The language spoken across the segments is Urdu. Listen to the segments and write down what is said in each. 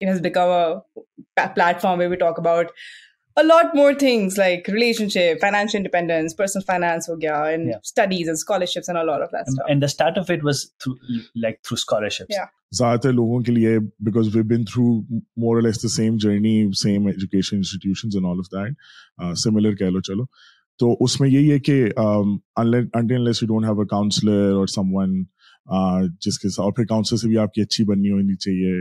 It has become a platform where we talk about a lot more things like relationship, financial independence, personal finance, and studies and scholarships and a lot of that stuff. And the start of it was through scholarships. Yeah. Zyada logon ke liye, because we've been through more or less the same journey, same education institutions and all of that. Similar keh lo chalo. So us mein yehi hai ke unless you don't have a counselor or someone جس کے ساتھ اور پھر کاؤنسلر سے بھی آپ کی اچھی بننی ہونی چاہیے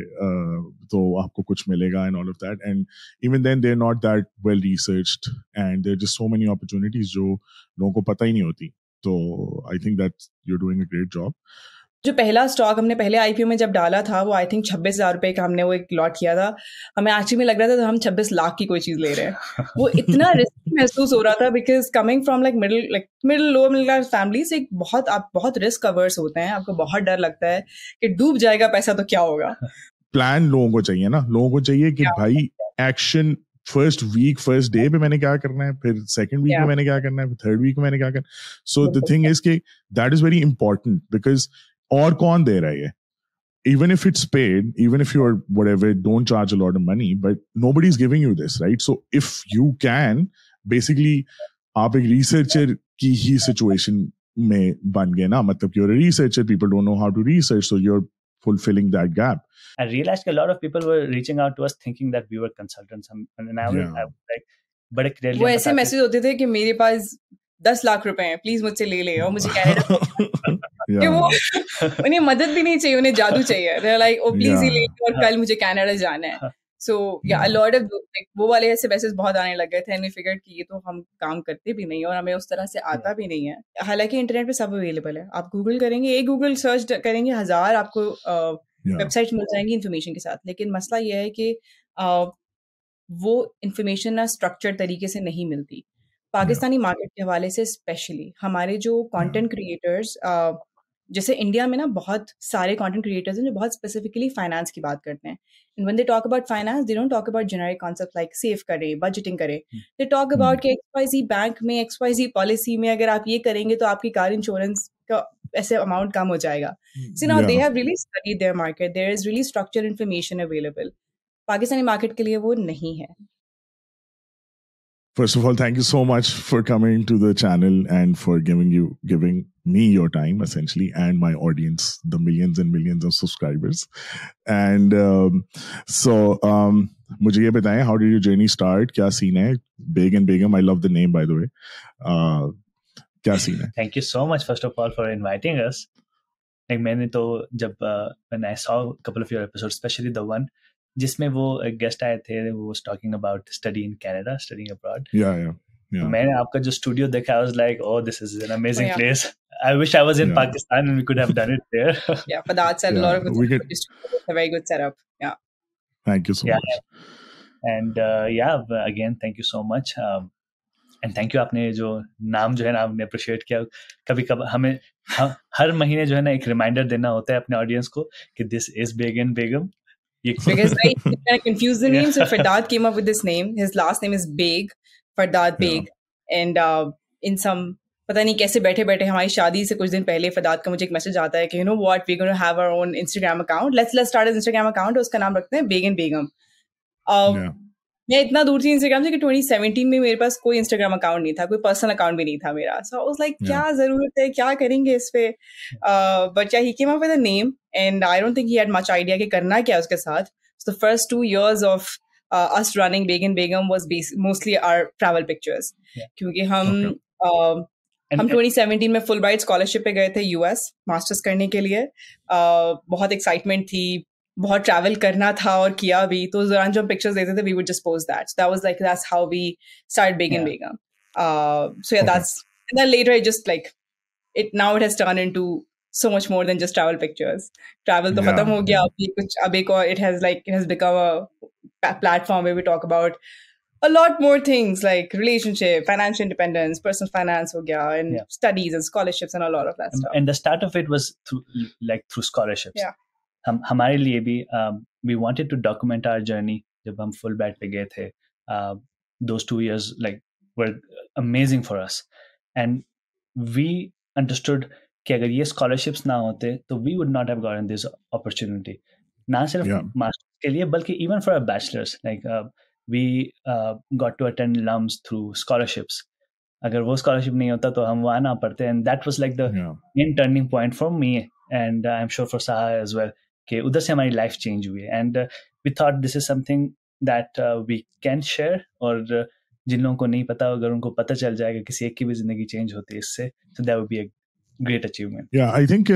تو آپ کو کچھ ملے گا and all of that and even then they are not that well researched and there are just so many opportunities جو لوگوں کو پتہ ہی نہیں ہوتی تو I think that you are doing a great job. جو پہلا اسٹاک ہم نے پہلے آئی پی او میں جب ڈالا تھا وہ آئی تھنک 26,000 روپے کا ہم نے وہ ایک لاٹ کیا تھا. ہمیں آخری میں لگ رہا تھا تو ہم 26 لاکھ کی کوئی چیز لے رہے ہیں. وہ اتنا رسک محسوس ہو رہا تھا because coming from middle lower middle class families ایک بہت آپ بہت رسک اوورس ہوتے ہیں. آپ کو بہت ڈر لگتا ہے کہ ڈوب جائے گا پیسہ تو کیا ہوگا. پلان لوگوں کو چاہیے نا, لوگوں کو چاہیے کہ بھائی action first week first day پہ میں نے کیا کرنا ہے, پھر سیکنڈ ویک میں نے کیا کرنا ہے, پھر تھرڈ ویک میں نے کیا کرنا. سو دی تھنگ از کہ that is very important because اور کون دے رہا ہے یہ. Even if it's paid, even if you are whatever don't charge a lot of money but nobody is giving you this right. So if you can basically آپ ایک ریسرچر کی ہی سچویشن میں بن گئے نا, مطلب کہ you are a researcher, people don't know how to research so you are fulfilling that gap. I realized a lot of people were reaching out to us thinking that we were consultants and I was like but ek really wo aise message hote the ki mere paas 10 lakh rupaye hain please mujhse le le aur mujhe Canada ki wo unhe madad bhi nahi chahiye, unhe jadoo chahiye. They were like oh please le aur kal mujhe Canada jana hai. So yeah, a lot of like wo wale aise messages bahut aane lag gaye the and we figured ki ye to hum kaam karte bhi nahi aur hame us tarah se aata bhi nahi hai. Halanki internet pe sab available hai, aap google karenge, ek google search karenge 1000 aapko website مل جائیں گی انفارمیشن کے ساتھ. لیکن مسئلہ یہ ہے کہ وہ انفارمیشن نہ اسٹرکچرڈ طریقے سے نہیں ملتی پاکستانی مارکیٹ کے حوالے سے. اسپیشلی ہمارے جو کانٹینٹ کریٹرس, جیسے انڈیا میں نا بہت سارے کانٹینٹ کریٹرز ہیں جو بہت اسپیسیفکلی فائنانس کی بات کرتے ہیں. And when they talk about finance they don't talk about general concept like save کرے, بجٹنگ کرے. دے ٹاک اباؤٹ کہ ایکس وائی زی بینک میں, ایکس وائی زی پالیسی میں اگر آپ یہ کریں گے تو آپ کی کار انشورنس کا ایسے اماؤنٹ کم ہو جائے گا. So now they have really studied their market, there is really structured information available. Pakistani market کے لیے وہ نہیں ہے. First of all, thank you so much for coming to the channel and for giving me your time, essentially, and my audience, the millions and millions of subscribers. And mujhe ye bataye, how did your journey start? Kya scene hai? Baig and Begum, I love the name, by the way. Kya scene hai? Thank you so much, first of all, for inviting us. Like, maine to jab when I saw a couple of your episodes, especially the one جس میں وہ گیسٹ آئے تھے, وہ was talking about study in Canada, studying abroad. میں نے آپ کا جو اسٹوڈیو دیکھا, I was like oh this is an amazing place. I wish I was in Pakistan and we could have done it there. Yeah فداد sir, lot of good studio, very good set up. Yeah thank you so much. And yeah again thank you so much and thank you. آپ نے جو نام جو ہے نا, آپ نے اپریشیٹ کیا. کبھی کبھی ہمیں ہر مہینے جو ہے نا ایک ریمائنڈر دینا ہوتا ہے اپنے آڈینس کو کہ this is bag and Begum. Because I confused the names, so Fardad came up with this name. His last name is Baig, Fardad Baig. And in some, pata nahi kaise baithe hamari shaadi se kuch din pehle Fardad ka mujhe ek message aata hai ki you know what, we're going to have our own Instagram account. Let's start an Instagram account. Uska naam rakhte hain Baig and Begum. میں اتنا دور تھی انسٹاگرام سے کہ 2017 میں میرے پاس کوئی انسٹاگرام اکاؤنٹ نہیں تھا, کوئی پرسنل اکاؤنٹ بھی نہیں تھا میرا. سو آئی واز لائک کیا ضرورت ہے, کیا کریں گے اس پہ. But yeah he came up with a name and I don't think he had much idea کہ کرنا کیا اس کے ساتھ. So the first 2 years of اس running bag and Begum was mostly our travel pictures, کیونکہ ہم 2017 میں فل برائٹ اسکالرشپ پہ گئے تھے US ماسٹرس کرنے کے لیے. بہت ایکسائٹمنٹ تھی, بہت ٹریول کرنا تھا اور کیا بھی. تو اس دوران جو ہم پکچرز دیتے تھے we would just post that, so that was like that's how we start Baig and Begum. So yeah that's and then later it just like it now it has turn into so much more than just travel pictures. Travel تو ختم ہو گیا, اب کچھ اب ایک اور it has like it has become a platform where we talk about a lot more things like relationship, financial independence, personal finance and studies and scholarships and a lot of that stuff. And the start of it was through scholarships. ہمارے لیے بھی we wanted to document our journey. جب ہم فل برائٹ پہ گئے تھے, those 2 years like were amazing for us. And we understood کہ اگر یہ اسکالرشپس نہ ہوتے تو we would not have gotten this opportunity. نہ صرف ماسٹرس کے لیے بلکہ even for bachelors like we got to attend LUMS through scholarships. اگر وہ اسکالرشپ نہیں ہوتا تو ہم وہاں نہ پڑھتے, and that was like the main turning point for me and I M sure for Saha as well, کہ ادھر سے ہماری لائف چینج ہوئی ہے. And we thought this is something that we can share, اور جن لوگوں کو نہیں پتا اگر ان کو پتہ چل جائے گا کسی ایک کی بھی زندگی چینج ہوتی ہے اس سے, تو that would be a great achievement. Yeah, I think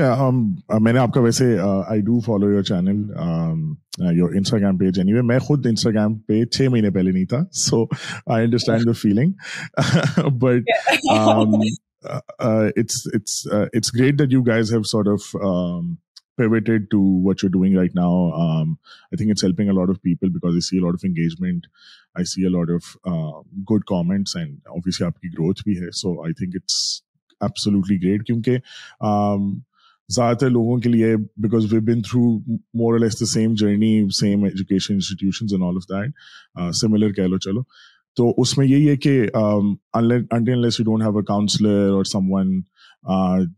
maine aapka वैसे I do follow your channel, your Instagram page anyway. Main khud Instagram pe 6 mahine pehle nahi tha, so I understand the feeling. But it's great that you guys have sort of pivoted to what you're doing right now. I think it's helping a lot of people because I see a lot of engagement, I see a lot of good comments, and obviously aapki growth bhi hai, so I think it's absolutely great, کیونکہ زیادہ تر لوگوں کے لیے because we've been through more or less the same journey, same education institutions and all of that, similar کہہ لو چلو, تو اس میں یہی ہے کہ until unless you don't have a counselor or someone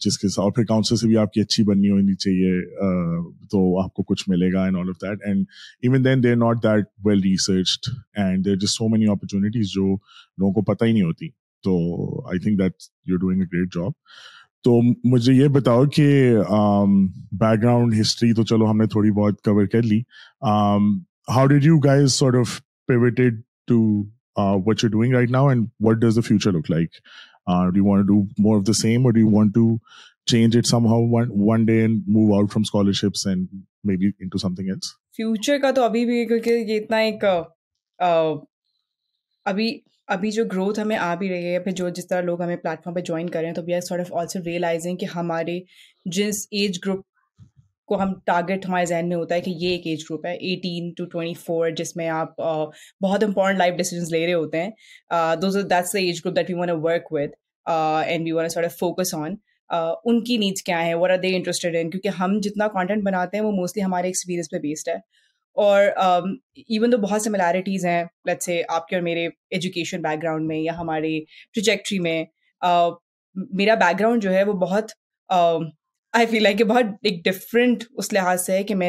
جس کے ساتھ, اور پھر کاؤنسلر سے بھی آپ کی اچھی بننی ہونی چاہیے تو آپ کو کچھ ملے گا and all of that, and even then they're not that well researched and there are just so many opportunities جو لوگوں کو پتہ ہی نہیں ہوتی. تو I think that you're doing a great job. تو مجھے یہ بتاؤ کہ بیک گراؤنڈ ہسٹری تو چلو ہم نے تھوڑی بہت کور کر لی, how did you guys sort of pivoted to what you're doing right now and what does the future look like? Do you want to do more of the same or do you want to change it somehow one day and move out from scholarships and maybe into something else? Future کا تو ابھی بھی, کیونکہ یہ اتنا ایک ابھی جو گروتھ ہمیں آ بھی رہی ہے, پھر جو جس طرح لوگ ہمیں پلیٹ فارم پہ جوائن کر رہے ہیں, تو we are sort of also realizing کہ ہمارے جس ایج گروپ کو ہم ٹارگیٹ ہمارے ذہن میں ہوتا ہے کہ یہ ایک ایج گروپ ہے 18 to 24, جس میں آپ بہت امپورٹنٹ لائف ڈیسیجنز لے رہے ہوتے ہیں. That's the age group that we want to work with and we want to sort of focus on ان کی نیڈس کیا ہیں, what are they interested in, کیونکہ ہم جتنا کانٹینٹ بناتے ہیں وہ موسٹلی ہمارے ایکسپیرینس پہ بیسڈ ہے. اور ایون تو بہت سملیرٹیز ہیں لیٹس سے آپ کے اور میرے ایجوکیشن بیک گراؤنڈ میں یا ہماری ٹریجیکٹری میں. میرا بیک گراؤنڈ جو ہے وہ بہت آئی فیل لائک کہ بہت ایک ڈفرینٹ اس لحاظ سے ہے کہ میں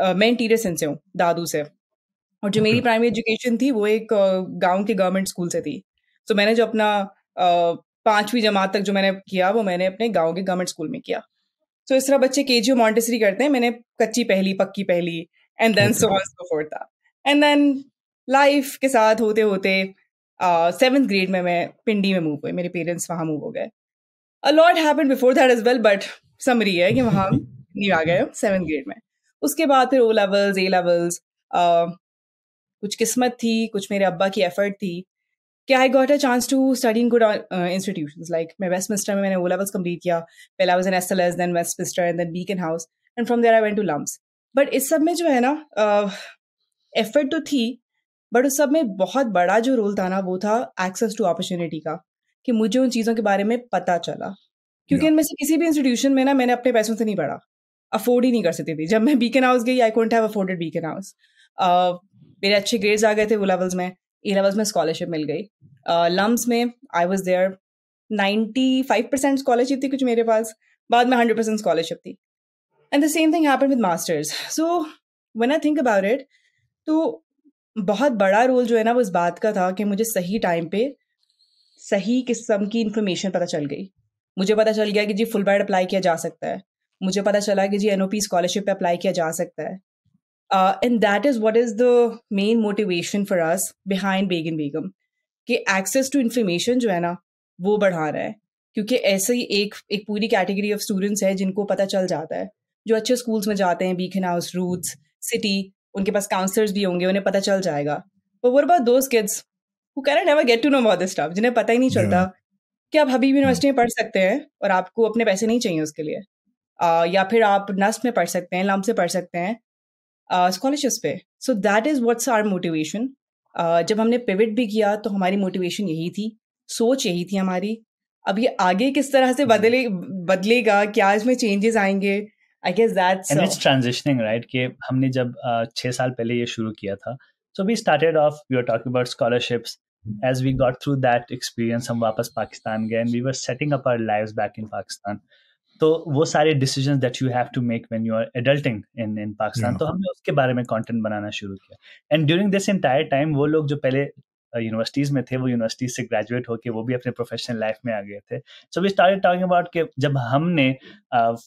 انٹیریئر سندھ سے ہوں, دادو سے, اور جو میری پرائمری ایجوکیشن تھی وہ ایک گاؤں کے گورنمنٹ اسکول سے تھی. تو میں نے جو اپنا 5ویں جماعت تک جو میں نے کیا وہ میں نے اپنے گاؤں کے گورنمنٹ اسکول میں کیا. تو اس طرح بچے KG مونٹیسری کرتے ہیں, میں نے کچی پہلی, پکی پہلی, and then so on and so forth تھا. and then life کے ساتھ ہوتے ہوتے 7th grade میں پنڈی میں موو ہوئے, میرے پیرنٹس وہاں موو ہو گئے. a lot happened before that as well, but summary ہے کہ وہاں نہیں آ گئے 7th grade میں. اس کے بعد پھر او لیولز, اے لیولز, کچھ قسمت تھی, کچھ میرے ابا کی ایفرٹ تھی کہ I got a chance to study in good institutions. Like میں ویسٹ منسٹر میں نے او لیولز کمپلیٹ کیا, پہلے I was in SLS, then Westminster, and then Beacon House, and from there I went to LUMS. But اس سب میں جو ہے نا ایفرٹ تو تھی, بٹ اس سب میں بہت بڑا جو رول تھا نا وہ تھا ایکسیس ٹو اپرچونیٹی کا, کہ مجھے ان چیزوں کے بارے میں پتہ چلا, کیونکہ ان میں سے کسی بھی انسٹیٹیوشن میں نا میں نے اپنے پیسوں سے نہیں پڑھا, افورڈ ہی نہیں کر سکتی تھی. جب میں بیکن ہاؤس گئی, I can't have afforded Beaconhouse. میرے اچھے گریڈز آ گئے تھے وہ لیولس میں, اے لیولس میں اسکالرشپ مل گئی. لمس میں آئی واز دیئر 95% اسکالرشپ تھی کچھ میرے پاس, بعد میں 100% اسکالرشپ تھی. And the same thing happened with masters. So when I think about it, تو بہت بڑا رول جو ہے نا وہ اس بات کا تھا کہ مجھے صحیح ٹائم پہ صحیح قسم کی انفارمیشن پتہ چل گئی. مجھے پتہ چل گیا کہ جی فل برائٹ اپلائی کیا جا سکتا ہے, مجھے پتہ چلا کہ جی NOP اسکالرشپ پہ اپلائی کیا جا سکتا ہے. And that is what is the main motivation for us behind Baig and Begum, کہ ایکسیس ٹو انفارمیشن جو ہے نا وہ بڑھا رہا ہے, کیونکہ ایسے ہی ایک پوری کیٹیگری آف اسٹوڈنٹس ہے جن کو پتہ چل جاتا ہے, جو اچھے اسکولس میں جاتے ہیں, بیکن ہاؤس, روٹس, سٹی, ان کے پاس کاؤنسلرس بھی ہوں گے, انہیں پتہ چل جائے گا. But what about those kids who can't never get to know about this stuff, جنہیں پتہ ہی نہیں چلتا کہ آپ حبیب یونیورسٹی میں پڑھ سکتے ہیں اور آپ کو اپنے پیسے نہیں چاہیے اس کے لیے, یا پھر آپ نسٹ میں پڑھ سکتے ہیں, لمس سے پڑھ سکتے ہیں اسکالرشپس پہ. So that is what's our motivation. جب ہم نے پیوٹ بھی کیا تو ہماری موٹیویشن یہی تھی, سوچ یہی تھی ہماری. اب یہ آگے کس طرح سے بدلے گا, کیا اس میں چینجز آئیں گے, I guess that's and it's transitioning, right? کہ ہم نے جب 6 سال پہلے یہ شروع کیا تھا, so we started off, we were talking about scholarships. As we got through that experience, ہم واپس پاکستان گئے and we were setting up our lives back in Pakistan. تو وہ سارے decisions that you have to make when you are adulting in Pakistan, تو ہم نے اس کے بارے میں کانٹینٹ بنانا شروع کیا. And during this entire time وہ لوگ جو پہلے یونیورسٹیز میں تھے وہ یونیورسٹیز سے گریجویٹ ہو کے وہ بھی اپنے پروفیشنل لائف میں آ گئے تھے. So we started talking about کہ جب ہم نے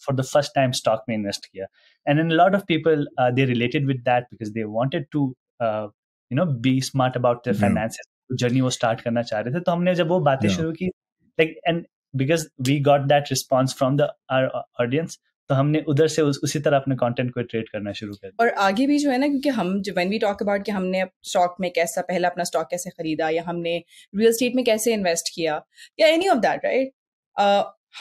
for the first time stock میں انویسٹ کیا، and in lot of people they related with that because they wanted to you know be smart about their finances, journey وہ اسٹارٹ کرنا چاہ رہے تھے. تو ہم نے جب وہ باتیں شروع کی like and because we got that response from our audience, تو ہم نے ادھر سے اسی طرح اپنے کانٹینٹ کو ٹریڈ کرنا شروع کر دیا. اور آگے بھی جو ہے نا، کیونکہ ہم وین وی ٹاک اباؤٹ کہ ہم نے اسٹاک میں کیسا پہلا اپنا اسٹاک کیسے خریدا، یا ہم نے ریئل اسٹیٹ میں کیسے انویسٹ کیا، یا اینی آف دیٹ، رائٹ،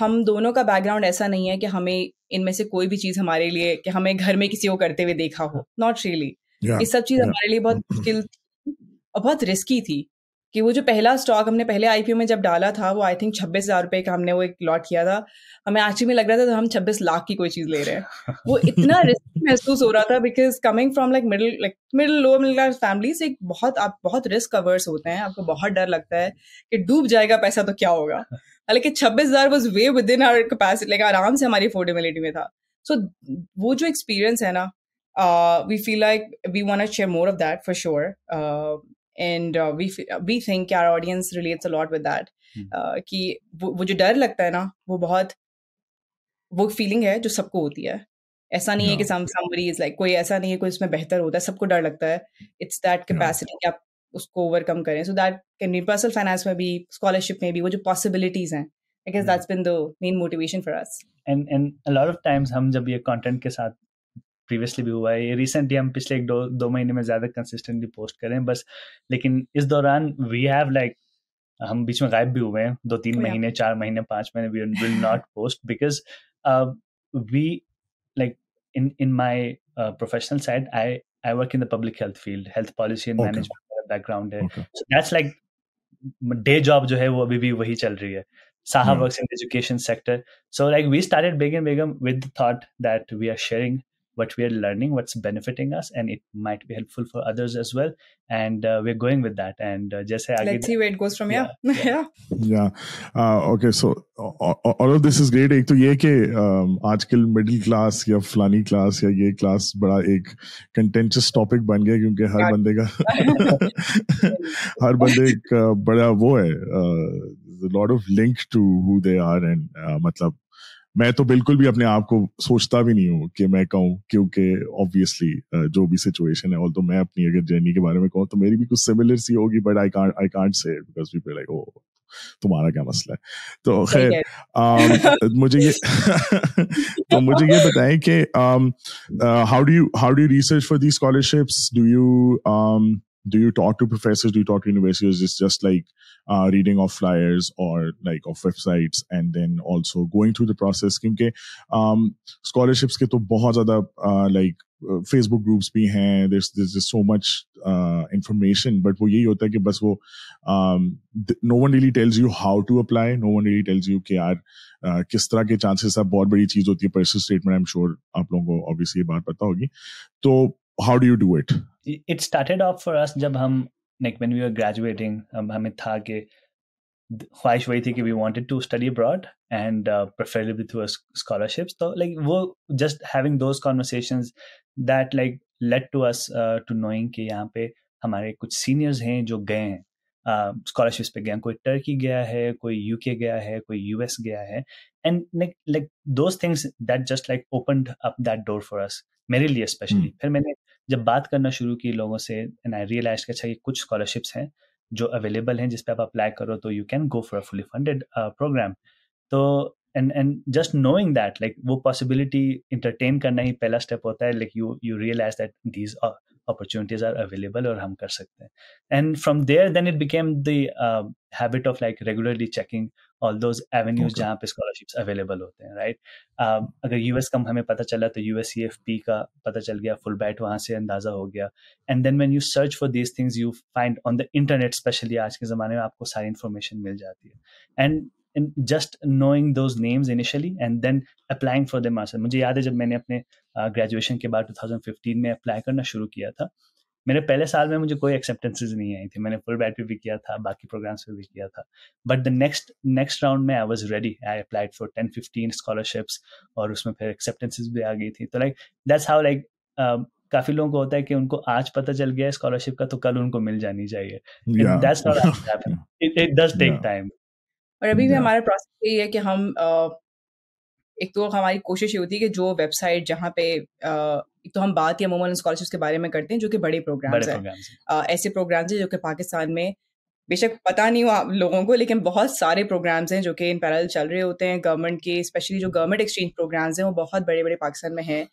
ہم دونوں کا بیک گراؤنڈ ایسا نہیں ہے کہ ہمیں ان میں سے کوئی بھی چیز ہمارے لیے کہ ہمیں گھر میں کسی کو کرتے ہوئے دیکھا ہو، ناٹ ریئلی. یہ سب چیز ہمارے لیے بہت مشکل تھی اور بہت رسکی تھی. کہ وہ جو پہلا اسٹاک ہم نے پہلے آئی پی او میں جب ڈالا تھا وہ آئی تھنک 26,000 روپے کا ہم نے وہ ایک لاٹ کیا تھا. ہمیں آج میں لگ رہا تھا تو ہم 26 لاکھ کی کوئی چیز لے رہے ہیں. وہ اتنا رسک محسوس ہو رہا تھا because coming from like middle lower middle class families, ایک بہت رسک اورس ہوتے ہیں، آپ کو بہت ڈر لگتا ہے کہ ڈوب جائے گا پیسہ تو کیا ہوگا. حالانکہ 26,000 was way within our capacity, like آرام سے ہماری افورڈیبلٹی میں تھا. سو وہ جو ایکسپیرئنس ہے نا، we feel like we want to share more of that for sure. And we think our audience relates a lot with that. کہ وہ جو ڈر لگتا ہے نا، وہ بہت وہ فیلنگ ہے جو سب کو ہوتی ہے. ایسا نہیں ہے کہ somebody is like کوئی ایسا نہیں ہے کوئی اس میں بہتر ہوتا ہے، سب کو ڈر لگتا ہے. It's that capacity کہ آپ اس کو اوور کم کریں. So that can be personal finance میں بھی، اسکالرشپ میں بھی، وہ جو possibilities ہیں. I guess that's been the main motivation for us. And a lot of times ہم جب یہ content کے ساتھ پریویسلی بھی ہوا ہے، یہ ریسنٹلی ہم پچھلے ایک دو مہینے میں زیادہ کنسسٹنٹلی پوسٹ کریں بس، لیکن اس دوران وی ہیو لائک ہم بیچ میں غائب بھی ہوئے ہیں 2-3 مہینے، 4 مہینے، 5 مہینے. We will not post because we like in my professional side I work in the public health field, health policy and management میرا بیک گراؤنڈ ہے. So that's like day job جو ہے وہ ابھی بھی وہی چل رہی ہے. Saha works in the education sector. So like we started Baig and Begum with the thought that we are sharing what we are learning, what's benefiting us, and it might be helpful for others as well. And we're going with that. And just let's see where it goes from here. Yeah. Okay. So all of this is great. Ek to ye ke aajkal middle class ya fulani class ya ye class bada ek contentious topic ban gaya kyunki har bande ka har bande ek bada wo hai. A lot of link to who they are and matlab میں تو بالکل بھی اپنے آپ کو سوچتا بھی نہیں ہوں کہ میں کہوں، کیونکہ obviously جو بھی سچویشن ہے، although میں اپنی اگر جرنی کے بارے میں کہوں تو میری بھی کچھ سملر سی ہوگی، but I can't say it because people are like, oh, تمہارا کیا مسئلہ ہے. تو خیر مجھے یہ بتائیں کہ how do you research for these scholarships? Do you talk to professors? Do you talk to universities? It's just like reading off flyers or like off websites, and then also going through the process. Because scholarships ke to bahut zyada like Facebook groups bhi hain. There's just so much information, but wo yehi hota hai ki bas wo no one really tells you how to apply. No one really tells you ki yaar کس طرح کے chances ہیں. بہت بڑی چیز ہوتی ہے personal statement. I'm sure آپ لوگوں کو obviously یہ بات پتا ہوگی. تو how do you do it? It started off for us jab hum like when we were graduating, hame tha ke khwahish wahi thi ki we wanted to study abroad and preferably through scholarships. So like wo just having those conversations that like led to us to knowing ki yahan pe hamare kuch seniors hain jo gaye hain scholarships pe gaye, koi Turkey gaya hai, koi UK gaya hai, koi US gaya hai, and like those things that just like opened up that door for us, میرے لیے اسپیشلی. پھر میں نے جب بات کرنا شروع کی لوگوں سے اینڈ آئی ریئلائز کہ اچھا یہ کچھ اسکالرشپس ہیں جو اویلیبل ہیں جس پہ آپ اپلائی کرو تو you can go for a fully funded program. تو and just knowing that like وہ پاسبلٹی انٹرٹین کرنا ہی پہلا اسٹیپ ہوتا ہے. Like you realize that these opportunities are available اور ہم کر سکتے ہیں. And from there then it became the habit of like regularly checking all those avenues جہاں پہ scholarships available ہوتے ہیں, right? اگر US کا ہمیں پتہ چلا تو US-EFP کا پتہ چل گیا, Fulbright وہاں سے اندازہ ہو گیا. And then when you search for these things, you find on the internet especially آج کے زمانے میں آپ کو ساری information مل جاتی ہے. And just knowing those names initially and then applying for them. مجھے یاد ہے جب میں نے اپنے graduation کے بعد 2015 میں apply کرنا شروع کیا تھا میرے پہلے سال میں مجھے کوئی ایکسیپٹنسز نہیں آئی تھی. میں نے فل برائٹ پہ بھی کیا تھا, باقی پروگرامس پہ بھی کیا تھا, بٹ دا نیکسٹ راؤنڈ میں I was ready. I applied for 10-15 scholarships اور اس میں پھر ایکسیپٹنسز بھی آ گئی تھی. تو لائک دیٹس ہاؤ لائک کافی لوگوں کو ہوتا ہے کہ ان کو آج پتہ چل گیا اسکالرشپ کا تو کل ان کو مل جانی چاہیے. That's not happen, it does take time. اور ابھی بھی ہمارا پروسیس یہی ہے کہ ہم ایک تو ہماری کوشش یہ ہوتی ہے کہ جو ویب سائٹ جہاں پہ ایک تو ہم بات یا عموماً اسکالرشپس کے بارے میں کرتے ہیں جو کہ بڑے پروگرامز ہیں, ایسے پروگرامز ہیں جو کہ پاکستان میں بے شک پتہ نہیں ہوا لوگوں کو, لیکن بہت سارے پروگرامز ہیں جو کہ ان پیرل چل رہے ہوتے ہیں گورنمنٹ کے, اسپیشلی جو گورنمنٹ ایکسچینج پروگرامز ہیں وہ بہت بڑے بڑے پاکستان میں ہیں.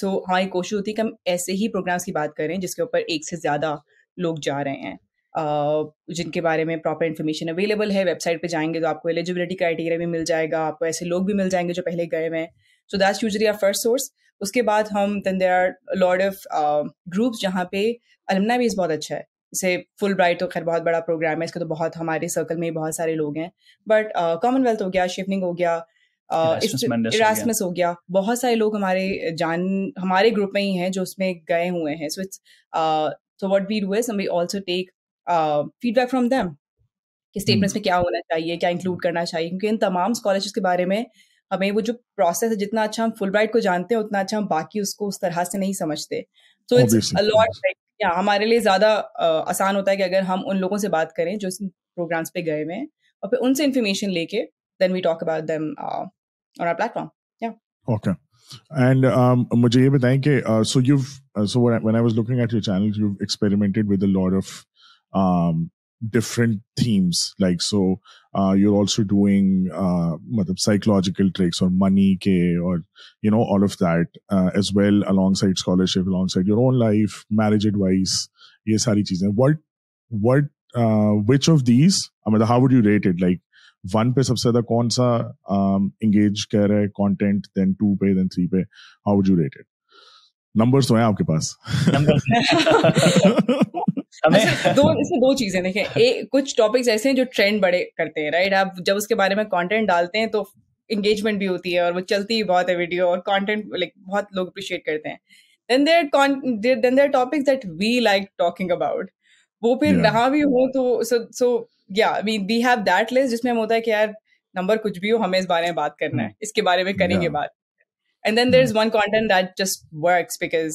سو ہماری کوشش ہوتی ہے کہ ہم ایسے ہی پروگرامز کی بات کریں جس کے اوپر ایک سے زیادہ لوگ جا رہے ہیں, جن کے بارے میں پراپر انفارمیشن اویلیبل ہے. ویب سائٹ پہ جائیں گے تو آپ کو ایلیجیبلٹی کرائٹیریا بھی مل جائے گا, آپ کو ایسے لوگ بھی مل جائیں گے جو پہلے گئے ہوئے ہیں. So that's usually are first source. اس کے بعد ہم then there are lot of groups جہاں پہ الومنائی بیس بہت اچھا ہے, جیسے فل برائٹ تو خیر بہت بڑا پروگرام ہے, اس کا تو بہت ہمارے سرکل میں بہت سارے لوگ ہیں, بٹ کامن ویلتھ ہو گیا, شیفننگ ہو گیا, ایراسمس ہو گیا, بہت سارے لوگ ہمارے گروپ میں ہی ہیں جو اس میں گئے ہوئے ہیں. So what we do is we also take feedback from them کہ اسٹیٹمنٹس میں کیا ہونا چاہیے, کیا انکلوڈ کرنا چاہیے, کیونکہ ان تمام اسکالرشپس کے بارے میں ہمیں وہ جو پروسیس ہے جتنا اچھا ہم فل برائٹ کو جانتے ہیں اتنا اچھا ہم باقی اس کو اس طرح سے نہیں سمجھتے. So it's a lot like ہمارے لیے زیادہ آسان ہوتا ہے کہ اگر ہم ان لوگوں سے بات کریں جو اس پروگرامس پہ گئے ہوئے ہیں اور پھر ان سے انفارمیشن لے کے then we talk about them on our platform. یا اوکے. And مجھے یہ بتائیں کہ so when I was looking at your channel you've experimented with a lot of different themes, like so you're also doing psychological tricks or money ke or you know all of that as well, alongside scholarship, alongside your own life, marriage advice, ye sari cheeze. Which of these, how would you rate it? Like one pe sabse zyada kaun sa engage kar raha hai content, then two pe, then three pe, how would you rate it? Numbers to hain aapke paas. Numbers. دو چیزیں دیکھیں, کچھ ٹاپکس ایسے ہیں جو ٹرینڈ بڑے کرتے ہیں, رائٹ. آپ جب اس کے بارے میں کانٹینٹ ڈالتے ہیں تو انگیجمنٹ بھی ہوتی ہے اور وہ چلتی بھی بہت ہے ویڈیو, اور کانٹینٹ لائک بہت لوگ اپریشیٹ کرتے ہیں. Then there topics that we like talking about, وہ پھر رہا بھی ہو تو so yeah we have that list جس میں ہم ہوتا ہے کہ یار نمبر کچھ بھی ہو ہمیں اس بارے میں بات کرنا ہے, اس کے بارے میں کریں گے بات. And then there is one content that just works because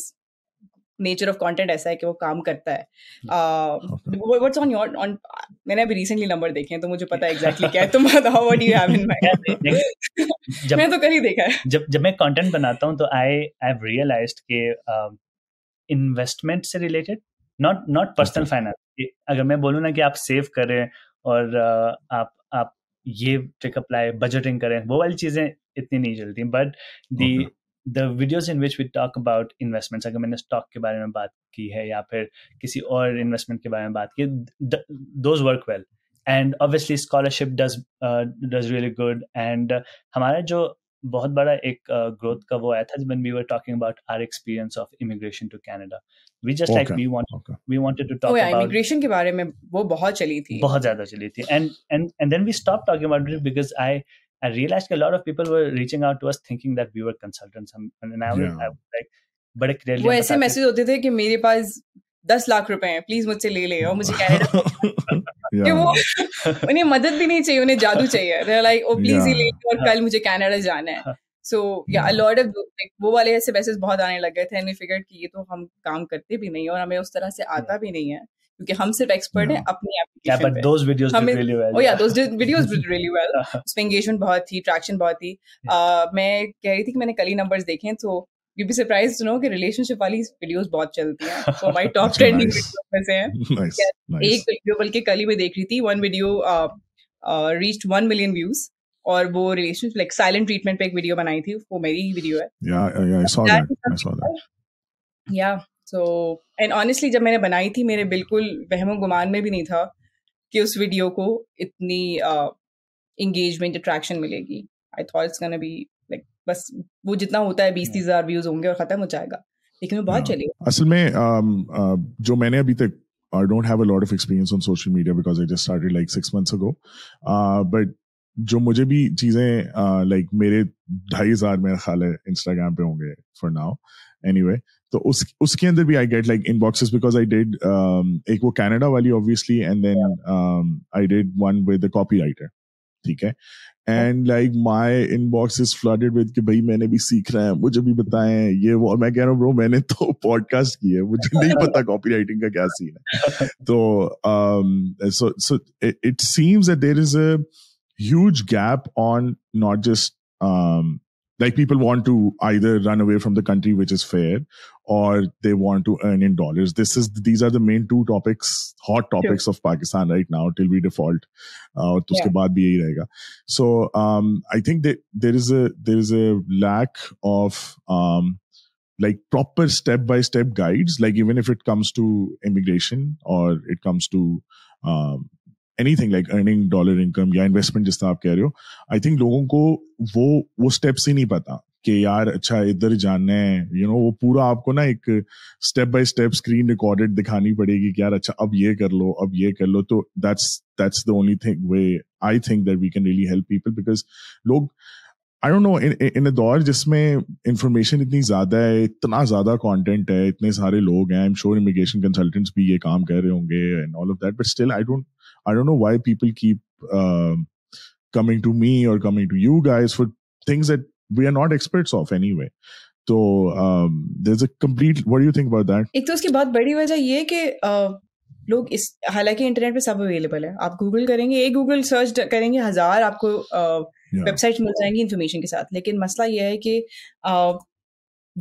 nature of content ایسا ہے کہ وہ کام کرتا ہے. میں نے ابھی ریسنٹلی نمبر دیکھے ہیں تو مجھے پتا ہے ایگزیکٹلی کیا ہے, تم بتاؤ what you have in mind. میں تو کل ہی دیکھا ہے جب میں کانٹینٹ بناتا ہوں تو آئی ہیو ریئلائزڈ کہ انویسٹمنٹ سے ریلیٹڈ, ناٹ پرسنل فائنانس. اگر میں بولوں نا کہ آپ سیو کریں اور آپ یہ ٹرک اپلائی بجٹنگ کریں, وہ والی چیزیں اتنی نہیں چلتی, but the the videos in which we talk about investments, اگر میں نے stock کے بارے میں بات کی ہے یا پھر کسی اور investment کے بارے میں بات کی, those work well. And obviously scholarship does really good. And ہمارا جو بہت بڑا ایک growth کا وہ آیا تھا when we were talking about our experience of immigration to Canada. We just like we wanted to talk about immigration کے بارے میں, وہ بہت چلی تھی, بہت زیادہ چلی تھی. And then we stopped talking about it because I realized that a lot of people were reaching out to us thinking that we were consultants, and I was like, but clearly وہ ایسے میسج ہوتے تھے کہ میرے پاس 10 lakh روپے ہیں, پلیز مجھ سے لے لے, اور مجھے کینیڈا کہ وہ انہیں مدد بھی نہیں چاہیے, انہیں جادو چاہیے. They're like, oh please ہی لے لے, اور کل مجھے کینیڈا جانا ہے. So yeah, a lot of وہ والے ایسے میسج بہت آنے لگ گئے تھے, and we figured کہ یہ تو ہم کام کرتے بھی نہیں اور ہمیں اس طرح سے آتا بھی نہیں ہے کیونکہ ہم صرف ایکسپرٹ ہیں اپنی ایپلیکیشن پہ. Those videos did really well. Oh yeah, those videos did really well. اس میں انگیجمنٹ بہت تھی, ٹریکشن بہت تھی. میں کہہ رہی تھی کہ میں نے کل ہی نمبرز دیکھے ہیں, تو you be surprise to know کہ ریلیشن شپ والی ویڈیوز بہت چلتی ہیں, تو ہماری ٹاپ ٹرینڈنگ ویڈیوز میں سے ہیں. ایک ویڈیو بلکہ کل ہی میں دیکھ رہی تھی, one video reached 1 million views, اور وہ ریلیشن لائک سائلنٹ ٹریٹمنٹ پہ ایک ویڈیو بنائی تھی, وہ میری ہی ویڈیو ہے. So, and honestly جب میں نے بنائی تھی میرے بالکل وہم و گمان میں بھی نہیں تھا کہ اس ویڈیو کو اتنی انگیجمنٹ اٹریکشن ملے گی. I thought it's gonna be like بس وہ جتنا ہوتا ہے 20-30 ہزار views ہوں گے اور ختم ہو جائے گا, لیکن وہ بہت چلی. اصل میں جو میں نے ابھی تک I don't have a lot of experience on social media because I just started like 6 months ago, but جو مجھے بھی چیزیں لائک میرے 2,500 میرا خیال ہے انسٹاگرام پہ ہوں گے for now anyway. تو اس کے اندر بھی I get like inboxes because I did ایک وہ کینیڈا والی obviously and then I did one with the copywriter, ٹھیک ہے, and like my inbox is flooded with کہ بھائی میں نے بھی سیکھنا ہے, مجھے بھی بتائیں یہ وہ. اور میں کہہ رہا ہوں برو میں نے تو پوڈ کاسٹ کی ہے, مجھے نہیں پتا کاپی رائٹنگ کا کیا سین ہے. تو it seems that is a huge gap on not just like people want to either run away from the country, which is fair, or they want to earn in dollars. These are the main two topics, hot topics of Pakistan right now till we default. To uske baad bhi yahi rahega. So I think that there is a lack of like proper step by step guides, like even if it comes to immigration or it comes to anything like earning dollar income یا investment جس طرح آپ کہہ رہے ہو. I think لوگوں کو وہ steps ہی نہیں پتا کہ یار اچھا ادھر جانا ہے, you know, وہ پورا آپ کو نا ایک step by step screen recorded دکھانی پڑے گی کہ یار اچھا اب یہ کر لو اب یہ کر لو. تو that's the only thing way I think that we can really help people because لوگ I don't know in a دور جس میں information اتنی زیادہ ہے, اتنا زیادہ content ہے, اتنے سارے لوگ ہیں, I'm sure immigration consultants بھی یہ کام کر رہے ہوں گے and all of that, but still I don't know why people keep coming to me or coming to you guys for things that we are not experts of anyway. So there's a complete, what do you think about that? ایک تو اس کی بہت بڑی وجہ یہ ہے کہ لوگ اس, حالانکہ انٹرنیٹ پہ سب اویلیبل ہے, آپ گوگل کریں گے, ایک گوگل سرچ کریں گے ہزار آپ کو ویب سائٹ مل جائیں گی انفارمیشن کے ساتھ. لیکن مسئلہ یہ ہے کہ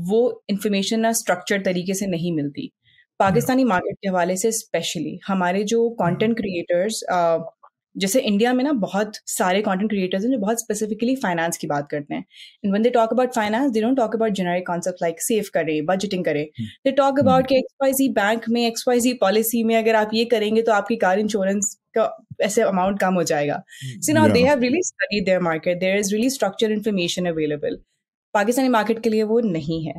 وہ انفارمیشن نہ اسٹرکچرڈ طریقے سے نہیں ملتی. پاکستانی مارکیٹ کے حوالے سے اسپیشلی ہمارے جو کانٹینٹ کریٹرز, جیسے انڈیا میں نا بہت سارے کانٹینٹ کریٹرز ہیں جو بہت اسپیسیفکلی فائنانس کی بات کرتے ہیں. And when they talk about finance they don't talk about general concept like save کرے, بجٹنگ کرے. دے ٹاک اباؤٹ کہ ایکس وائی زی بینک میں, ایکس وائی زی پالیسی میں اگر آپ یہ کریں گے تو آپ کی کار انشورنس کا ایسے اماؤنٹ کم ہو جائے گا. So now they have really studied their market, there is really structured information available. Pakistani market کے لیے وہ نہیں ہے.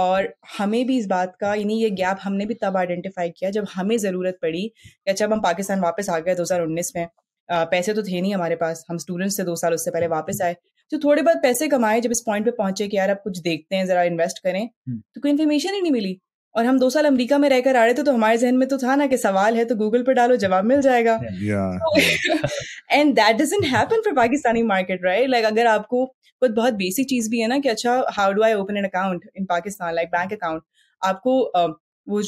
اور ہمیں بھی اس بات کا, یعنی یہ گیپ ہم نے بھی تب آئیڈینٹیفائی کیا جب ہمیں ضرورت پڑی کہ اچھا ہم پاکستان واپس آ گئے 2019 میں. پیسے تو تھے نہیں ہمارے پاس, ہم اسٹوڈنٹس تھے, 2 سال اس سے پہلے واپس آئے, تو تھوڑے بہت پیسے کمائے. جب اس پوائنٹ پہ پہنچے کہ یار اب کچھ دیکھتے ہیں, ذرا انویسٹ کریں, تو کوئی انفارمیشن ہی نہیں ملی. اور ہم 2 سال امریکہ میں رہ کر آ رہے تھے, تو ہمارے ذہن میں تو تھا نا کہ سوال ہے تو گوگل پہ ڈالو جواب مل جائے گا. And that doesn't happen for Pakistani market, right. Like اگر آپ کو کوئی بہت بیسک چیز بھی ہے نا کہ اچھا how do I open an account in Pakistan, like bank account, آپ کو وہ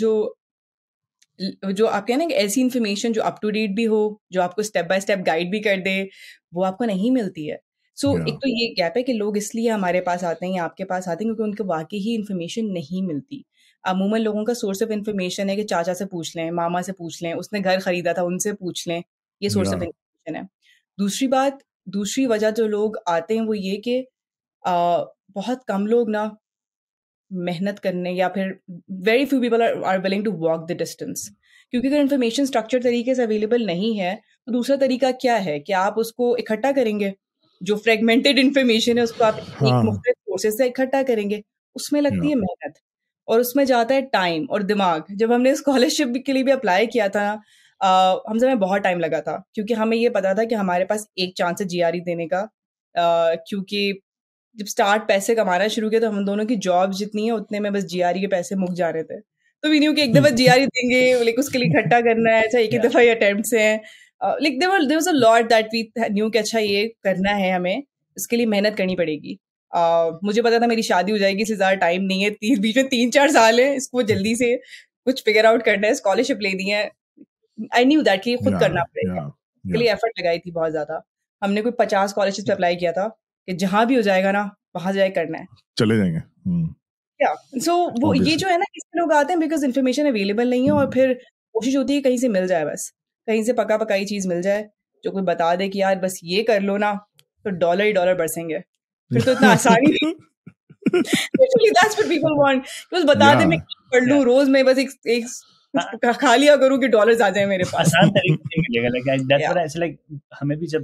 جو آپ کہیں نا کہ ایسی انفارمیشن جو اپ ٹو ڈیٹ بھی ہو, جو آپ کو اسٹیپ بائی اسٹیپ گائڈ بھی کر دے, وہ آپ کو نہیں ملتی ہے. سو ایک تو یہ گیپ ہے کہ لوگ اس لیے ہمارے پاس آتے ہیں یا آپ کے پاس آتے ہیں کیونکہ ان کو واقعی ہی انفارمیشن نہیں ملتی. عموماً لوگوں کا سورس آف انفارمیشن ہے کہ چاچا سے پوچھ لیں, ماما سے پوچھ لیں, اس نے گھر خریدا تھا ان سے پوچھ لیں, یہ سورس آف انفارمیشن ہے. دوسری وجہ جو لوگ آتے ہیں وہ یہ کہ بہت کم لوگ نا محنت کرنے, یا پھر very few people are willing to walk the distance. کیونکہ اگر انفارمیشن اسٹرکچر طریقے سے اویلیبل نہیں ہے تو دوسرا طریقہ کیا ہے کہ آپ اس کو اکٹھا کریں گے, جو فریگمنٹڈ انفارمیشن ہے اس کو آپ ایک مختلف سورسز سے اکٹھا کریں گے. اس میں لگتی ہے محنت اور اس میں جاتا ہے ٹائم اور دماغ. جب ہم نے اسکالرشپ کے لیے بھی اپلائی کیا تھا ہم سے, ہمیں بہت ٹائم لگا تھا کیونکہ ہمیں یہ پتا تھا کہ ہمارے پاس ایک چانس ہے GRE دینے کا. کیونکہ جب اسٹارٹ پیسے کمانا شروع کیا تو ہم دونوں کی جاب جتنی ہے اتنے میں بس GRE کے پیسے مک جا رہے تھے. تو وی نیو کہ ایک دفعہ GRE دیں گے, لائک اس کے لیے اکٹھا کرنا ہے, اچھا ایک ہی دفعہ یہ اٹمپٹس ہیں, like there was a lot that we knew کہ اچھا یہ کرنا ہے, ہمیں اس کے لیے محنت کرنی پڑے گی. مجھے پتا تھا میری شادی ہو جائے گی, اس سے زیادہ ٹائم نہیں ہے, بیچ میں 3-4 سال ہیں, اس کو جلدی سے کچھ فگر آؤٹ کرنا ہے. اسکالرشپ لینی ہے, I knew that کہ خود کرنا پڑے گا, اس کے لیے ایفرٹ لگائی تھی بہت زیادہ. ہم نے کوئی 50 اسکالرشپ پہ اپلائی کیا تھا کہ جہاں بھی ہو جائے گا نا وہاں جا کے کرنا ہے, چلے جائیں گے. سو وہ یہ جو ہے نا اس میں لوگ آتے ہیں بیکاز انفارمیشن اویلیبل نہیں ہے, اور پھر کوشش ہوتی ہے کہیں سے مل جائے, بس کہیں سے پکا پکائی چیز مل جائے, جو کوئی بتا دے کہ یار بس یہ کر لو نا تو ڈالر ہی ڈالر برسیں گے. پھر تو اتنا آسانی نہیں, that's what people want, بس بتا دے میں پڑھ لوں روز, میں بس ایک کھا لیا کروں کہ ڈالرز آ جائیں میرے پاس. آسان طریقے سے ملے گا. لائک ہمیں بھی جب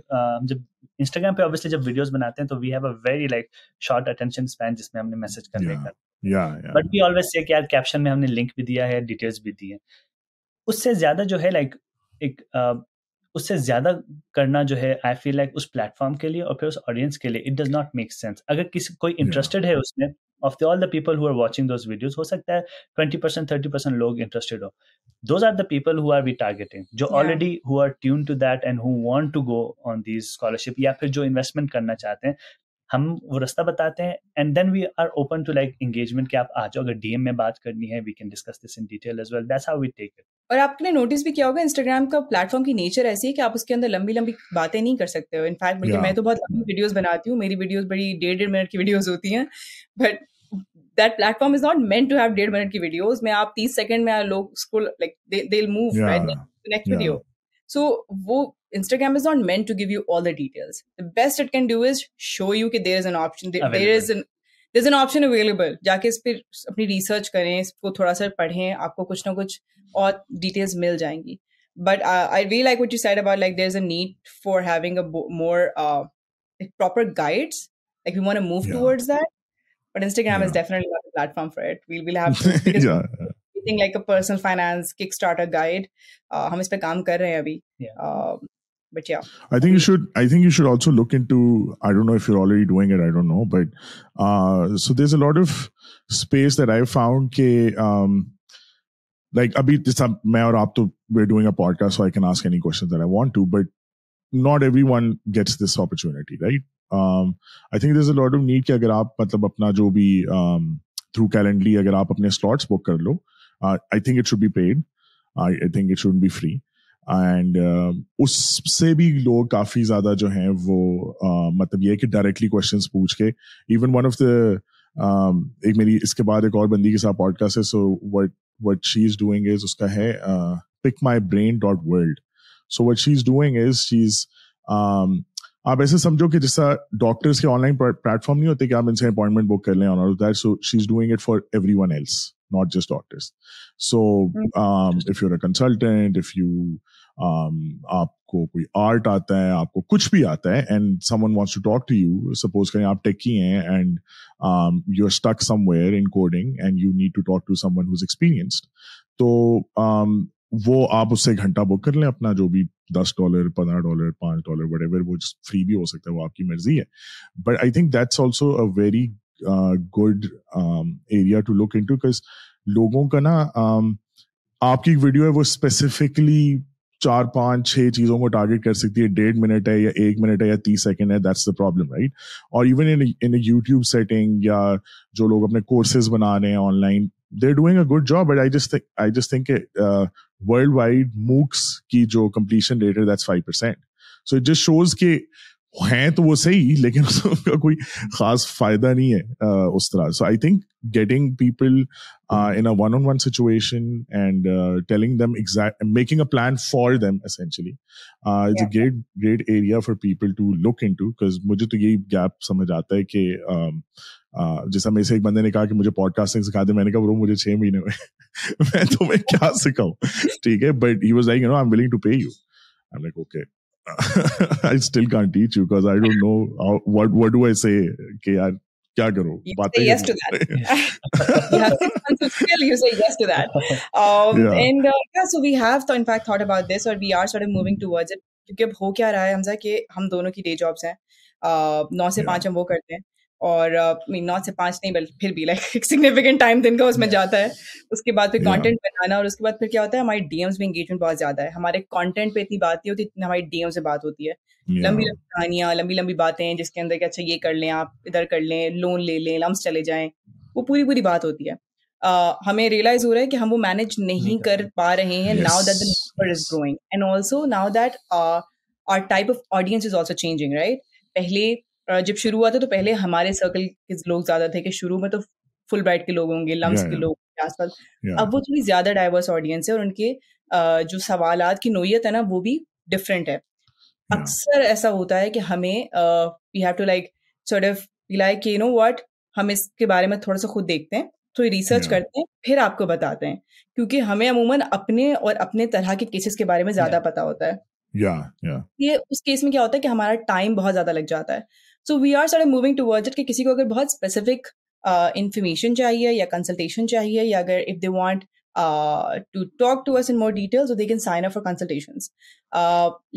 انسٹاگرام پہ obviously جب ویڈیوز بناتے ہیں تو we have a very like short attention span جس میں ہم نے میسج کرنے کا, بٹ وی آلویز سے کہ یار کیپشن میں ہم نے لنک بھی دیا ہے, ڈیٹیلس بھی دی ہیں. اس سے زیادہ جو ہے لائک ایک اس سے زیادہ کرنا جو ہے آئی فیل لائک اس پلیٹ فارم کے لیے اور پھر اس آڈینس کے لیے it does not make sense. اگر کسی کوئی انٹرسٹیڈ ہے اس میں of all the people who are watching those videos, ہو سکتا ہے 20% 30% لوگ interested who. Those are the people who are we targeting, جو already who are tuned to that and who want to go on these scholarship یا پھر جو investment کرنا چاہتے ہیں, ہم وہ رستہ بتاتے ہیں. And then we are open to like engagement کہ آپ آ جاؤ, اگر ڈی ایم میں بات کرنی ہے we can discuss this in detail as well, that's how we take it. اور آپ نے نوٹس بھی کیا ہوگا انسٹاگرام کا پلیٹ فارم کی نیچر ایسی ہے کہ آپ اس کے اندر لمبی لمبی باتیں نہیں کر سکتے ہو. انفیکٹ بلکہ میں تو بہت لمبی ویڈیوز بناتی ہوں, میری ویڈیوز بڑی 1.5 منٹ کی ویڈیوز ہوتی ہیں, but that platform is not meant to have 1.5 minute ki videos mein aap 30 second mein log scroll like they'll move right to next video. So wo Instagram is not meant to give you all the details. The best it can do is show you ki there is an option, there's an option available. Jaake is pe apni research kare, isko thoda sa padhein, aapko kuch na kuch aur details mil jayengi. But I really like what you said about like there's a need for having a more like proper guides, like we want to move towards that. But Instagram is definitely not a platform for it. We'll have to something like a personal finance Kickstarter guide. Hum is pe kaam kar rahe hain abhi. But yeah, I think you should also look into, I don't know if you're already doing it, I don't know, but so there's a lot of space that I found ke like abhi this main aur aap to we're doing a podcast, so I can ask any questions that I want to, but not everyone gets this opportunity, right? I think there's a lot of need کہ اگر آپ مطلب اپنا جو بھی through Calendly اگر آپ اپنے slots book کر لو, I think it should be paid, I think it shouldn't be free, and اس سے بھی لوگ کافی زیادہ جو ہیں وہ مطلب یہ کہ directly questions پوچھ کے, even one of the ایک میری اس کے بعد ایک اور بندی کے ساتھ podcast ہے, so what she's doing is اس کا ہے pickmybrain.world. So what she's doing is she's آپ ایسے سمجھو کہ جس طرح ڈاکٹرس کے آن لائن پلیٹ فارم نہیں ہوتے کہ آپ ان سے اپوائنٹمنٹ بک کر لیں اور all of that, so she is doing it for everyone else, not just doctors. So if you are a consultant, if you آپ کو کوئی آرٹ آتا ہے, آپ کو کچھ بھی آتا ہے, and someone wants to talk to you, suppose کریں آپ ٹیکی ہیں and you are stuck somewhere in coding and you need to talk to someone who is experienced, تو وہ آپ اس سے گھنٹہ بک کر لیں اپنا, جو بھی $10 $15 $5 وٹ ایور, وہ فری بھی ہو سکتا ہے, وہ آپ کی مرضی ہے. But I think that's also a very good area to look into, because لوگوں کا نا آپ کی ایک ویڈیو ہے وہ اسپیسیفکلی 4-5-6 چیزوں کو ٹارگیٹ کر سکتی ہے, 1.5 منٹ ہے یا 1 منٹ ہے یا 30 سیکنڈ ہے, دیٹس دا پرابلم رائٹ. اور ایون ان یوٹیوب سیٹنگ یا جو لوگ اپنے کورسز بنا رہے ہیں online, they're doing a good job, but I just think worldwide MOOCs ki jo completion rate that's 5%, so it just shows ke hain to wo sahi lekin uska koi khas fayda nahi hai us tarah. So I think getting people in a one-on-one situation and telling them making a plan for them essentially is a great area for people to look into, because mujhe to yehi gap samajh aata hai ke جیسا میرے سے ایک بندے نے کہا کہ مجھے پوڈ کاسٹنگ سکھا دے, میں نے کہا برو مجھے 6 مہینے میں میں تمہیں کیا سکھاؤں, ٹھیک ہے, but he was like you know I am willing to pay you, I am like okay I still can't teach you because I don't know what do I say کہ یار کیا کرو, باتیں yes to that, you say yes to that. And so we have in fact thought about this or we are sort of moving towards it, کیونکہ اب ہو کیا رہا ہے حمزہ کہ ہم دونوں کی ڈے جابس ہیں, 9 سے 5 ہم وہ کرتے ہیں, اور 9 سے 5 نہیں بلکہ پھر بھی لائک ایک سگنیفیکینٹ ٹائم دن کا اس میں جاتا ہے, اس کے بعد پھر کانٹینٹ بنانا, اور اس کے بعد پھر کیا ہوتا ہے ہماری ڈی ایمز میں انگیجمنٹ بہت زیادہ ہے, ہمارے کانٹینٹ پہ اتنی بات نہیں ہوتی اتنی ہماری ڈی ایم سے بات ہوتی ہے, لمبی لمبی کہانیاں, لمبی لمبی باتیں جس کے اندر کہ اچھا یہ کر لیں آپ, ادھر کر لیں, لون لے لیں, لمس چلے جائیں, وہ پوری پوری بات ہوتی ہے. ہمیں ریئلائز ہو رہا ہے کہ ہم وہ مینیج نہیں کر پا رہے ہیں, now that the number is growing and also now that our type of audience is also changing right. پہلے جب شروع ہوا تھا تو پہلے ہمارے سرکل کے لوگ زیادہ تھے کہ شروع میں تو فل برائٹ کے لوگ ہوں گے, لمس کے لوگ آس پاس, اب وہ تھوڑی زیادہ ڈائیورس آڈینس ہے اور ان کے جو سوالات کی نوعیت ہے نا وہ بھی ڈفرینٹ ہے. اکثر ایسا ہوتا ہے کہ ہمیں we have to like sort of like you know what, ہم اس کے بارے میں تھوڑا سا خود دیکھتے ہیں, تھوڑی ریسرچ کرتے ہیں, پھر آپ کو بتاتے ہیں, کیونکہ ہمیں عموماً اپنے اور اپنے طرح کے کیسز کے بارے میں زیادہ پتا ہوتا ہے. یہ اس کیس میں کیا ہوتا ہے کہ ہمارا ٹائم بہت زیادہ لگ جاتا ہے. So we are sort moving towards it کہ کسی کو اگر بہت اسپیسیفک انفارمیشن چاہیے یا کنسلٹیشن چاہیے, یا اگر if they want to talk to us in more detail so they can sign up for consultations,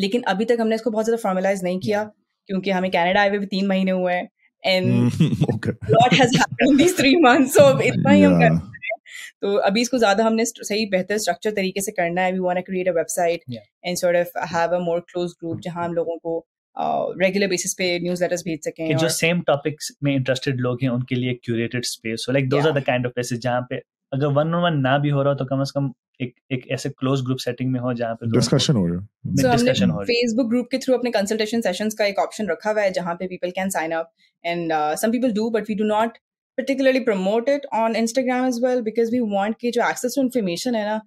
لیکن ابھی تک ہم نے اس کو بہت زیادہ فارملائز نہیں کیا, کیونکہ ہمیں کینیڈا آئے ہوئے 3 مہینے ہوئے ہیں And a lot has happened in these 3 months. So itna hi hum kar rahe hain. So abhi isko zyada humne sahi behtar structure tarike se karna hai. We want to create a website and sort of have a more closed group jahan hum logon ko regular basis pe newsletters bhej sakein. Jo same topics mein interested log hain unke liye curated space. So like those are the kind of places jahan pe agar one on one na bhi ho raha to kam se kam ایک ایسے کلوز گروپ سیٹنگ میں ہو جہاں پہ ڈسکشن ہو رہا ہے. ہم نے فیس بک گروپ کے تھرو اپنے کنسلٹیشن سیشنز کا ایک آپشن رکھا ہوا ہے جہاں پہ people can sign up and some people do but we do not particularly promote it on Instagram as well because we want کہ جو ایکسیس ٹو انفارمیشن ہے نا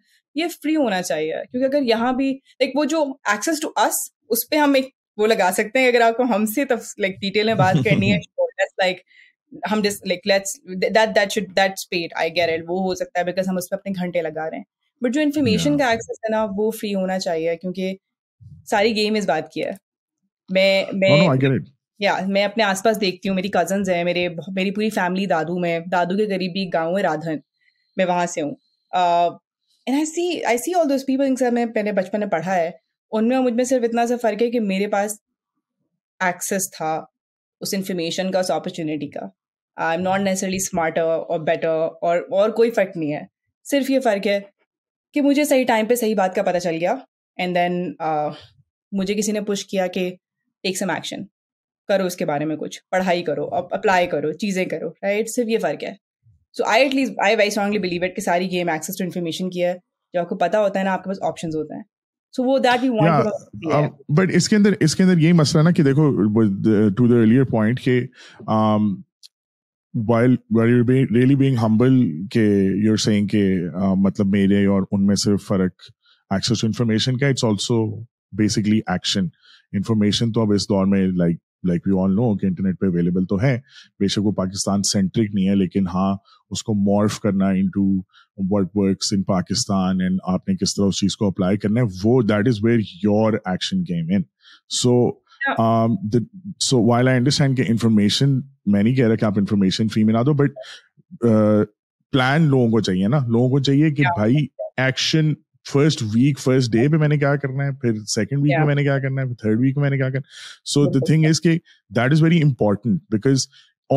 یہ فری ہونا چاہیے کیونکہ اگر یہاں بھی لائک وہ جو ایکسیس ٹو اس اس پہ ہم ایک وہ لگا سکتے ہیں اگر آپ کو ہم سے لائک ڈیٹیل میں بات کرنی ہے لائک ہم like let's that's paid I get it وہ ہو سکتا ہے بیکاز ہم اس پہ اپنے گھنٹے لگا رہے ہیں بٹ جو انفارمیشن کا ایکسیس ہے نا وہ فری ہونا چاہیے کیونکہ ساری گیم اس بات کی ہے. میں اپنے آس پاس دیکھتی ہوں میری کزنز ہیں میری پوری فیملی دادو میں دادو کے قریب ایک گاؤں ہے رادھن میں وہاں سے ہوں and I see all those people جن سے میں پہلے بچپن میں پڑھا ہے ان میں اور مجھ میں صرف اتنا سا فرق ہے کہ میرے پاس ایکسیس تھا اس انفارمیشن کا اس اپرچونیٹی کا. I am not necessarily smarter اور بیٹر اور کوئی فرق نہیں ہے صرف یہ فرق ہے کہ مجھے صحیح ٹائم پہ صحیح بات کا پتہ چل گیا اینڈ دین مجھے کسی نے پش کیا کہ ٹیک سم ایکشن کرو اس کے بارے میں کچھ پڑھائی کرو اپلائی کرو چیزیں کرو رائٹ صرف یہ فرق ہے. So I very strongly believe it کہ ساری گیم ایکسیس ٹو انفارمیشن کی ہے جو آپ کو پتہ ہوتا ہے نا آپ کے پاس آپشنز ہوتے ہیں سو وہ دیٹ وی وانٹ. بٹ اس کے اندر یہی مسئلہ نا کہ دیکھو ٹو دی ارلیئر پوائنٹ کہ while you're really being humble کہ you're saying کہ مطلب میرے اور ان میں صرف فرق access to information کا, it's also basically action. Information تو اب اس دور میں like we all know کہ انٹرنیٹ پہ available تو ہے بے شک وہ پاکستان centric نہیں ہے لیکن ہاں اس کو morph کرنا into what works in Pakistan and آپ نے کس طرح اس چیز کو apply کرنا ہے وہ that is where your action came in. So while I understand کہ information میں نہیں کہہ رہا کہ آپ انفارمیشن فری میں نہ دو بٹ پلان لوگوں کو چاہیے کہ بھائی action first week first day پہ میں نے کیا کرنا ہے پھر سیکنڈ ویک میں نے کیا کرنا ہے پھر تھرڈ ویک میں نے کیا کرنا ہے. سو دی تھنگ از کہ that is very important because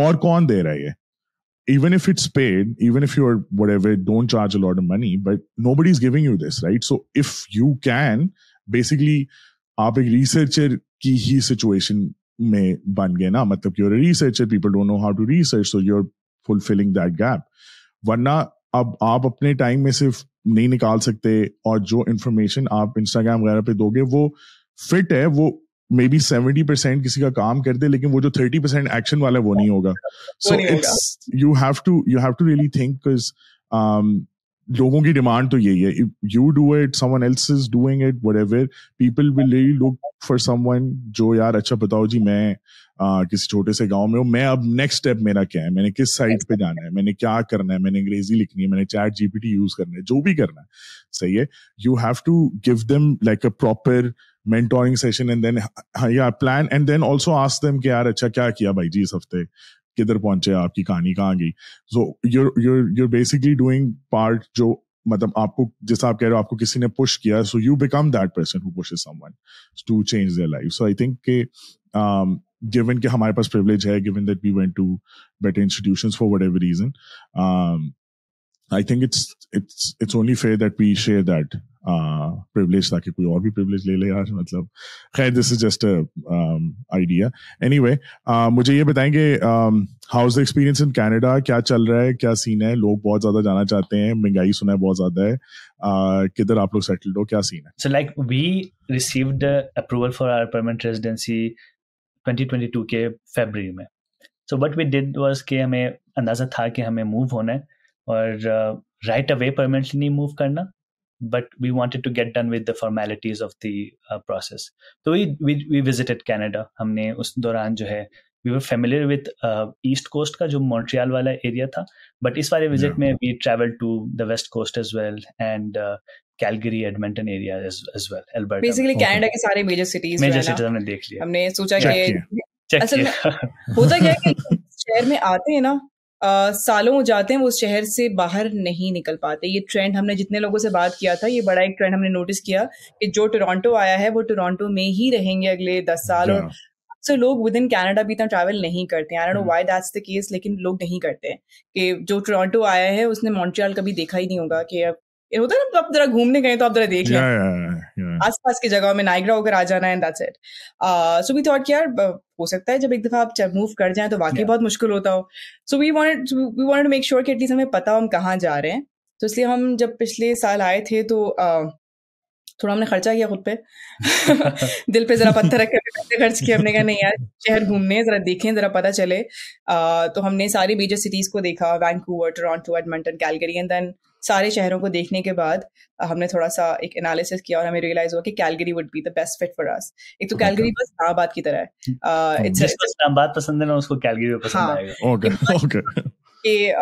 اور کون دے رہا ہے یہ even if it's paid even if you are whatever don't charge a lot of money but nobody is giving you this right. So if you can basically آپ ایک ریسرچر کی ہی سچویشن میں بن گئے نا مطلب کہ you're a researcher, people don't know how to research, so you're fulfilling that gap. ورنہ اب آپ اپنے ٹائم میں صرف نہیں نکال سکتے اور جو انفارمیشن آپ انسٹاگرام وغیرہ پہ دو گے وہ فٹ ہے وہ مے بی 70% کسی کا کام کرتے لیکن وہ جو 30% ایکشن والا وہ نہیں ہوگا. So you have to really think because لوگوں کی ڈیمانڈ تو یہی ہے. You do it someone else is doing it whatever people will really look for someone جو یار اچھا بتاؤ جی میں کسی چھوٹے سے گاؤں میں ہوں میں اب نیکسٹ اسٹیپ میرا کیا ہے میں نے کس سائٹ پہ جانا ہے میں نے کیا کرنا ہے میں نے انگریزی لکھنی ہے میں نے chat G P T use کرنا ہے جو بھی کرنا ہے صحیح ہے. You have to give them like a proper mentoring session and then یا plan and then also ask them کہ یار اچھا کیا کیا بھائی جی اس ہفتے کدھر پہنچے آپ کی کہانی کہاں گئی. So you basically doing part جو مطلب آپ کو جیسا آپ کہہ رہے ہو آپ کو کسی نے پش کیا so you become that person who pushes someone to change their life. So I think کہ گیون کہ ہمارے پاس پرولیج ہے given that we went to better institutions for whatever reason I think it's only fair that we share that privilege تاکہ کوئی اور بھی پرولیج لے لے یار مطلب خیر this is just idea. Anyway مجھے یہ بتائیں کہ how is the experience in Canada کیا چل رہا ہے کیا سین ہے لوگ بہت زیادہ جانا چاہتے ہیں مہنگائی سنا ہے بہت زیادہ ہے کدھر آپ لوگ سیٹلڈ ہو کیا سین ہے. So like we received approval for our permanent residency 2022 کے فیبرری میں. So what we did was کہ ہمیں اندازہ تھا کہ ہمیں موو ہونا ہے اور رائٹ اوے پرماننٹلی نہیں موو کرنا but we wanted to get done with the formalities of the process. So we visited Canada. humne us dauran jo hai we were familiar with east coast ka jo Montreal wala area tha but is wale visit mein we traveled to the west coast as well and Calgary Edmonton area as well Alberta basically Canada ke sare major cities humne dekh liye. humne socha ki asal mein hota kya hai ki shehar mein aate hain na سالوں ہو جاتے ہیں وہ اس شہر سے باہر نہیں نکل پاتے. یہ ٹرینڈ ہم نے جتنے لوگوں سے بات کیا تھا یہ بڑا ایک ٹرینڈ ہم نے نوٹس کیا کہ جو ٹورانٹو آیا ہے وہ ٹورانٹو میں ہی رہیں گے اگلے 10 سال اور سو لوگ ود ان کینیڈا بھی اتنا ٹریول نہیں کرتے ہیں. I don't know why that's the case, لیکن لوگ نہیں کرتے. کہ جو ٹورانٹو آیا ہے اس نے مونٹریال کبھی دیکھا ہی نہیں ہوگا. کہ ہوتا ہے نا آپ ذرا گھومنے گئے تو آپ ذرا دیکھ لیں آس پاس کی جگہوں میں, نائگرا ہو کر آ جانا ہے, that's it. So we thought یار ہو سکتا ہے جب ایک دفعہ آپ موو کر جائیں تو واقعی بہت مشکل ہوتا ہو. So we wanted to make sure کہ ایٹ لیسٹ ہمیں پتا ہو ہم کہاں جا رہے ہیں. تو اس لیے ہم جب پچھلے سال آئے تھے تو تھوڑا ہم نے خرچہ کیا خود پہ, دل پہ ذرا پتھر رکھ کر خرچ کیا. ہم نے کہا نہیں یار شہر گھومنے ذرا دیکھیں ذرا پتہ چلے. تو ہم نے ساری میجر سٹیز کو دیکھا, Vancouver, Toronto, Edmonton, Calgary, and then سارے شہروں کو دیکھنے کے بعد ہم نے تھوڑا سا ایک انالیسس کیا اور ہمیں ریئلائز ہوا کہ Calgary would be the best fit for us. ایک تو کیلگری بس اسلام آباد کی طرح ہے, جس کو اسلام آباد پسند ہے نا اس کو کیلگری بھی پسند آئے گا. اوکے اوکے, کہ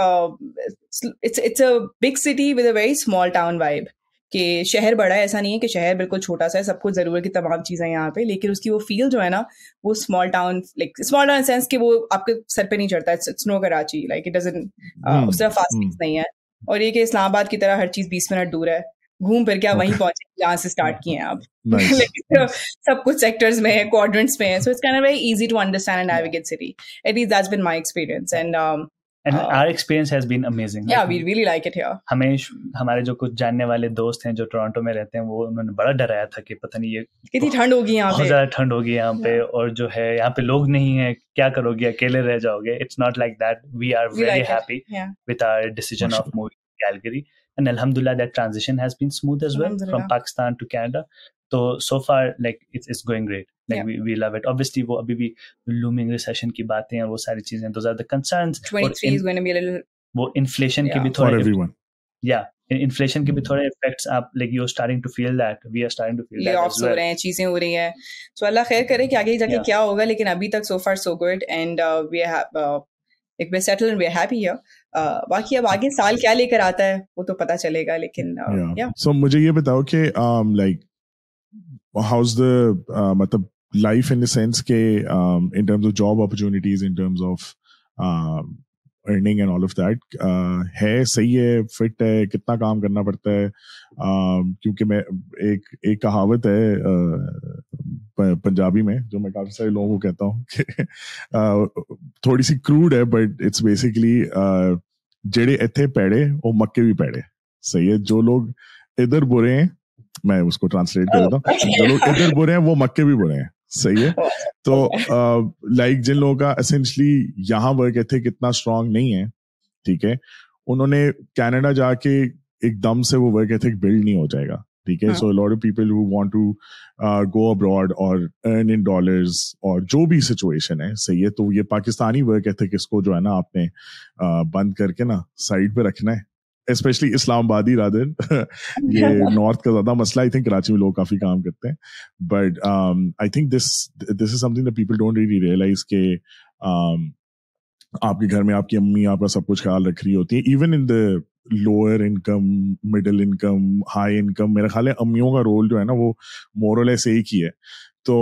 it's a big city with a very small town vibe. کہ شہر بڑا ہے, ایسا نہیں ہے کہ شہر بالکل چھوٹا سا ہے, سب کچھ ضرور کی تمام چیزیں یہاں پہ, لیکن اس کی وہ فیل جو ہے نا وہ small town, like small town sense کہ وہ آپ کے سر پہ نہیں چڑھتا. It's no Karachi, like it doesn't, اس طرح فاسٹ پیس نہیں ہے. اور یہ کہ اسلام آباد کی طرح ہر چیز 20 منٹ دور ہے, گھوم پھر کے آپ وہیں پہنچے جہاں سے اسٹارٹ کیے ہیں آپ, لیکن سب کچھ سیکٹرز میں ہے, کوارڈرنٹس میں ہے. So it's kind of very easy to understand and navigate city. At least that's been my experience and our experience has been amazing. Yeah, we really like it here. ہمارے جو کچھ جاننے والے دوست ہیں جو ٹورانٹو میں رہتے ہیں وہ انہوں نے بڑا ڈرایا تھا کہ پتہ نہیں یہ کتنی ٹھنڈ ہوگی یہاں پہ, بہت زیادہ ٹھنڈ ہوگی یہاں پہ, اور جو ہے یہاں پہ لوگ نہیں ہیں, کیا کرو گے, اکیلے رہ جاؤ گے. It's not like that. We are very happy with our decision of moving to Calgary. And alhamdulillah that transition has been smooth as well from Pakistan to Canada. So, so far like it's going great. Like we love it. Obviously وہ ابھی بھی looming recession کی باتیں اور وہ ساری چیزیں, those are the concerns. 23 is going to be a little, وہ inflation کی بھی تھوڑے, for everyone. Yeah, inflation کی بھی تھوڑے effects آپ, like you're starting to feel that, we are starting to feel that as well. Layoffs ہو رہے ہیں, چیزیں ہو رہی ہیں. So Allah khair کرے کہ آگے جا کے کیا ہوگا, لیکن ابھی تک so far so good and we have like we're settled and we're happy here. باقی اب آگے سال کیا لے کر آتا ہے وہ تو پتہ چلے گا, لیکن yeah. So مجھے یہ بتاؤ کہ like how's the matlab life in the sense ke in terms of job opportunities, in terms of earning and all of that, hai sahi hai, fit hai, kitna kaam karna padta hai, kyunki main ek kahawat hai punjabi mein jo main kafi sare logon ko kehta hu ki thodi si crude hai, but it's basically jehde ithe pede oh makke vi pede. Sahi hai, jo log idhar bure hain, میں اس کو ٹرانسلیٹ کر دیتا ہوں, جو لوگ ادھر برے ہیں وہ مکے بھی برے ہیں. صحیح ہے. تو لائک جن لوگوں کا اسینشلی یہاں ورک ایتھک اتنا اسٹرانگ نہیں ہے, ٹھیک ہے, انہوں نے کینیڈا جا کے ایک دم سے وہ ورک ایتھک بلڈ نہیں ہو جائے گا, ٹھیک ہے. So lot of people who want to go abroad اور ارن ان ڈالرز اور جو بھی سچویشن ہے, صحیح ہے, تو یہ پاکستانی ورک ایتھک اس کو جو ہے نا آپ نے بند کر کے نا سائڈ پہ رکھنا ہے. اسپیشلی اسلام آبادی رادر, یہ نارتھ کا زیادہ مسئلہ. آئی تھنک کراچی میں لوگ کافی کام کرتے ہیں, but I think this is something that people don't really realize کہ آپ کے گھر میں آپ کی امی آپ کا سب کچھ خیال رکھ رہی ہوتی ہیں. Even in the lower income, middle income, high income, میرا خیال ہے امیوں کا رول جو ہے نا وہ مور اور لیس ایک ہی ہے. تو